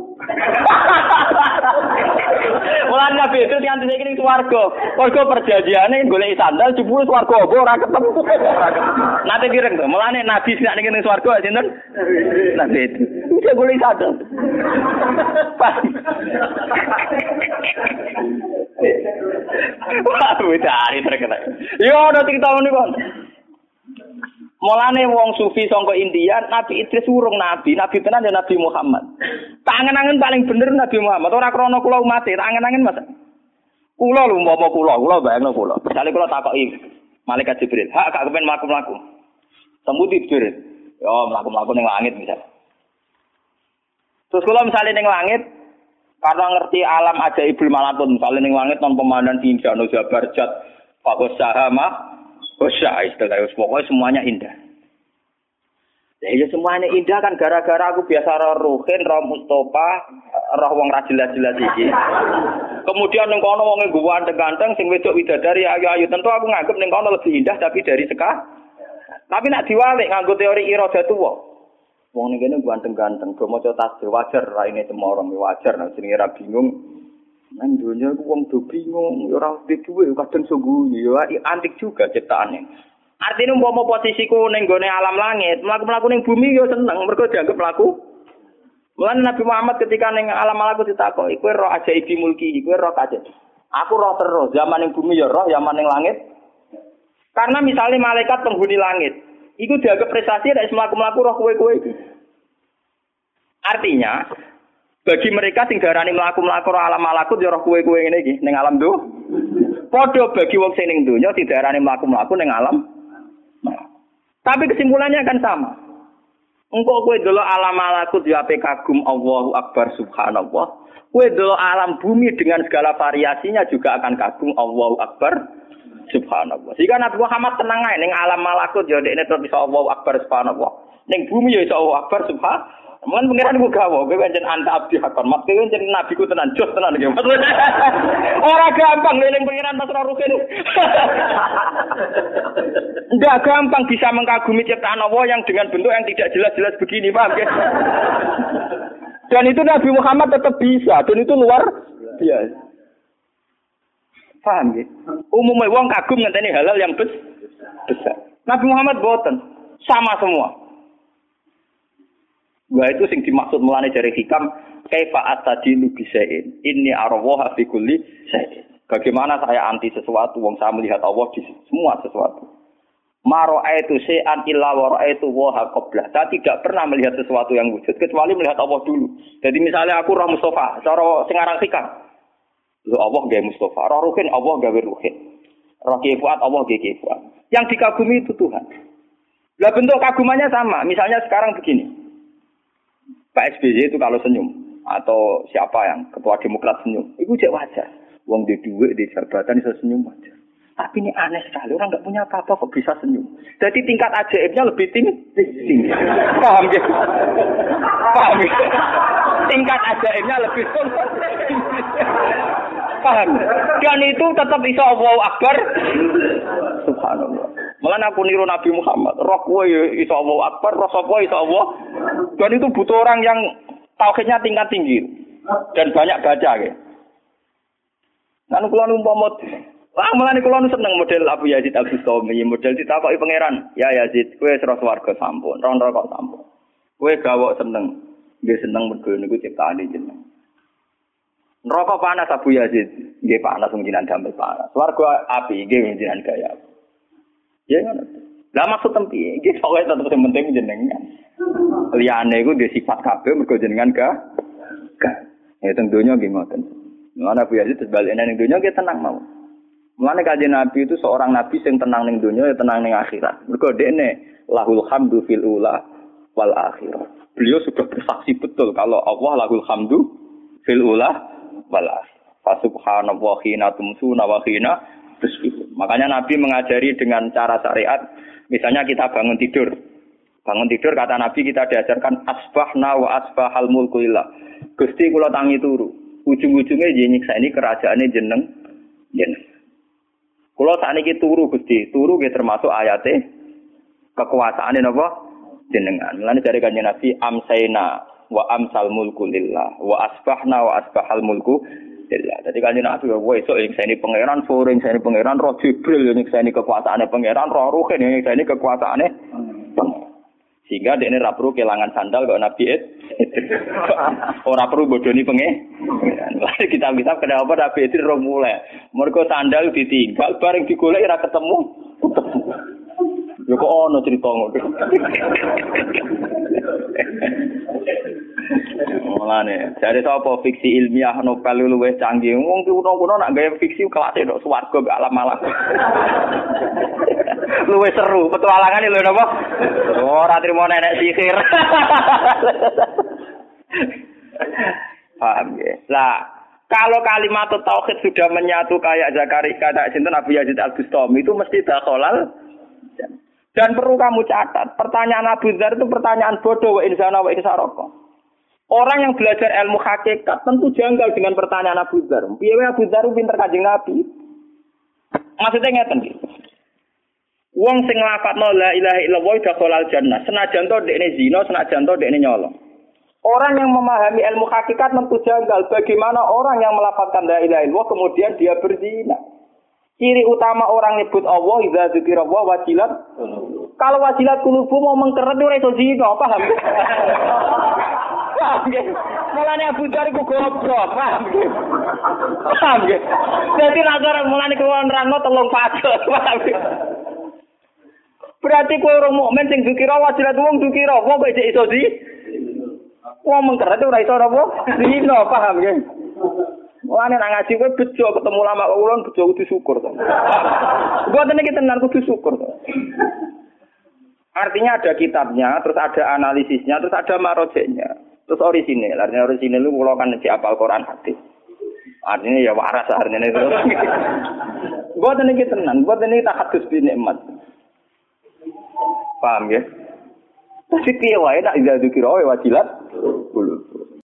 Mulane Nabi itu kanthi saiki ning swarga. Mergo perjanjiane goleki sandal jupuk swarga apa ora ketemu. Nate direng to. Mulane Nabi sing ning swarga sinten? Nabi itu. Wis goleki sandal. Wah, betari terkena. Yo ono cerita menika. Mulane wong sufi sangka India, Nabi Idris urung nabi, nabi tenan ya Nabi Muhammad. Tangen-angen paling bener Nabi Muhammad. Ora krana kula umat, tangen-angen Mas. Kula lho umpama kula, kula bayangno kula. Misale kula takoki Malaikat Jibril, "Hak gak kepen mlaku-mlaku?" Tembuti Jibril, "Ya, mlaku-mlaku ning langit misal." Terus kula misale ning langit, karena ngerti alam ajaibul malakut, misale ning langit non pemandan Sinjano Jabar Jat, Pak Sahama Usha, istilah us pokoknya semuanya indah. Ya semuanya indah kan gara-gara aku biasa roh Ruhin, roh Mustafa, roh wong ra jelas-jelas iki. Kemudian ning kono wonge ganteng-ganteng sing wedok widadari ayu-ayu. Tentu aku nganggep ning kono lebih indah tapi dari seka. Tapi nek diwalik nganggo teori iradatuwa. Wong ning kene ganteng-ganteng, do maca tasbih wajar, raine cemorong wajar, nek jenenge ra bingung. Nang dunia ku wong do bingung, ora duwe duwe kadang sungguh ya antik juga ciptaane. Artine umpama posisiku ning gone alam langit, mlaku-mlaku ning bumi ya seneng, mergo dianggep laku. Mulane Nabi Muhammad ketika ning alam malaku ditakoki, kowe roh ajaibi mulki, kowe roh ajaib. Aku roh terus, zaman ning bumi ya roh, zaman ning langit. Karena misalnya malaikat penghuni langit, iku dianggep prestasi nek mlaku-mlaku roh kowe-kowe iki. Artinya bagi mereka sing darani mlaku-mlaku alam malakut ya roh kowe-kowe ngene iki ning alam dunya. Padha bagi wong sing ning donya didarani mlaku-mlaku ning alam. Tapi kesimpulannya kan sama. Engko kowe delok alam malakut ya ape kagum Allahu Akbar subhanallah. Kowe delok alam bumi dengan segala variasinya juga akan kagum Allahu Akbar subhanallah. Sehingga Nabi Muhammad tenang ae ning alam malakut ya dekne terus Allahu Akbar subhanallah. Ning bumi ya iso Allahu Akbar subhanallah. Mun pengiran ku gawa, kowe pancen anta abdi hakon. Maksude pancen nabi ku tenan jos tenan iki. Ora gampang eling pengiran pas ora rugen. Ndak gampang bisa mengagumi ciptaan Allah yang dengan bentuk yang tidak jelas-jelas begini, paham nggih? Dan itu Nabi Muhammad tetap bisa, dan itu luar biasa. Paham nggih? Umumnya wong kagum ngenteni halal yang besar. Nabi Muhammad boten, sama semua. Wah itu sing dimaksud mulane dari hikam kaifa atadilu bisain inni arwaha fi kulli syai. Bagaimana saya anti sesuatu wong saya melihat Allah di semua sesuatu. Ma ra'aitu syai'an illa wa ra'aitu wa qabla. Saya tidak pernah melihat sesuatu yang wujud kecuali melihat Allah dulu. Jadi misalnya aku roh Mustafa, cara sing aran hikam. Lho Allah gawe Mustafa, roh ruhin Allah gawe ruhin. Roh Ki Fuad Allah gawe Ki Fuad. Yang dikagumi itu Tuhan. Lah bentuk kagumannya sama. Misalnya sekarang begini. Pak S B Y itu kalau senyum atau siapa yang ketua Demokrat senyum, itu cek wajar. Uang di duit di jabatan bisa senyum wajar. Tapi ini aneh sekali, orang nggak punya apa-apa kok bisa senyum. Jadi tingkat ajaibnya lebih tinggi. tinggi. Paham ya? Paham ya? Tingkat ajaibnya lebih tinggi. Paham? Dan itu tetap bisa Allahu Akbar. Subhanallah. Malah aku niru Nabi Muhammad. Roh kowe iso Allahu Akbar, rasa kowe iso Allah. Dan itu butuh orang yang tauhidnya tingkat tinggi dan banyak baca nggih. Lan kula umpama wah malah kula seneng model Abu Yazid al-Bustami, model ditakoki pangeran, "Ya Yazid, kowe sira swarga sampun, rono kok sampun. Kowe gawok seneng, nggih seneng mergo niku ciptaane jeneng." Neraka panas Abu Yazid, nggih panas mungkinan damel panas. Swarga api nggih mungkinan gaya. Ya ngono. Lah maksud tempi iki pokoke tetep sing penting jenengan. Liyane iku duwe sifat kabeh mergo jenengan ka. Ya teng donya nggih ngoten. Ana Abu Yazid sebaliknya ning donya nggih tenang mawon. Mulane kanjeng Nabi itu seorang nabi sing tenang ning donya ya tenang ning akhirat. Mergo dekne lahul hamdu fil ula wal akhirah. Beliau sudah bersaksi betul kalau Allah lahul hamdu fil ula balas. Fa subhanallah hina tumsuna wa hina tusbihun. Makanya Nabi mengajari dengan cara syariat. Misalnya kita bangun tidur. Bangun tidur kata Nabi kita diajarkan asbahna wa asbahal mulku lillah. Gusti kula tangi turu. Ujung-ujunge yen nyiksani kerajaane jeneng jeneng. Kula sakniki turu Gusti, turu nggih termasuk ayate kekuasaane napa jenengan. Mulane dari kanjeng Nabi amsaina wa amsal mulku lillah wa asbahna wa asbahal mulku lillah. Jadi kan yen aku esuk ing seni pangeran, sore ing seni pangeran, roh Jibril ing seni kekuasaane pangeran, roh ruhin ing seni kekuasaane. Sehingga dekne ra perlu kelangan sandal kok Nabi Idris. Ora perlu bodoni pangeran. Lha kitab-kitab kenapa Nabi Idris ora mulai. Mergo sandal ditinggal bareng digoleki ora ketemu. Ya kok ono cerita ngono. Mulane, jare sapa fiksi ilmiah novel luwih canggih. Wong kuno-kuno nak gawe fiksi kelase ndok swarga mbek alam-alam. Luwih seru, petualangane lho napa? Ora trimo nenek sihir. Paham ya. Lah kalau kalimat tauhid sudah menyatu kayak Zakaria kata Cinten Abu Yazid al-Bustami itu mesti dakhalal. Dan perlu kamu catat, pertanyaan Abu Dzar itu pertanyaan bodoh wa insana wa insaraka. Orang yang belajar ilmu hakikat tentu janggal dengan pertanyaan Abu Dzar. Piye wae Abu Dzar pinter kanjeng Nabi. Maksudnya ngeten iki. Wong sing nglafadzno la ilaha illallah dakhalal jannah, senajan to dekne zina, senajan to dekne nyolong. Orang yang memahami ilmu hakikat tentu janggal bagaimana orang yang melafadzkan la ilaha illallah kemudian dia berzina. Ciri utama orang nyebut Allah idza dzikra wa wajilat. Kalau wajilat kulubu mau mengkeret ora iso zina, paham? Paham nggih. Mulane Abu Dzar iku goblok, paham nggih. Paham nggih. Dadi ora mulane kowe nerangno telung fase, paham nggih. Berarti kowe ora mukmin sing dzikra wajilat wong dzikra, wong kok iso zina. Wong mengkeret ora iso apa? Zina, paham nggih. Wah, nek ngaji kowe bejo ketemu lama ulun bejo kudu syukur to. Mboten iki tenan kudu syukur to. Artinya ada kitabnya, terus ada analisisnya, terus ada marojeknya, terus orisinil. Artinya orisinil lu kula kan nek apal Quran hadis. Artinya ya waras artinya itu. Mboten iki tenan, mboten iki tahadus bi nikmat. Paham ya? Tapi piye wae nek izah dzikir wae wajilat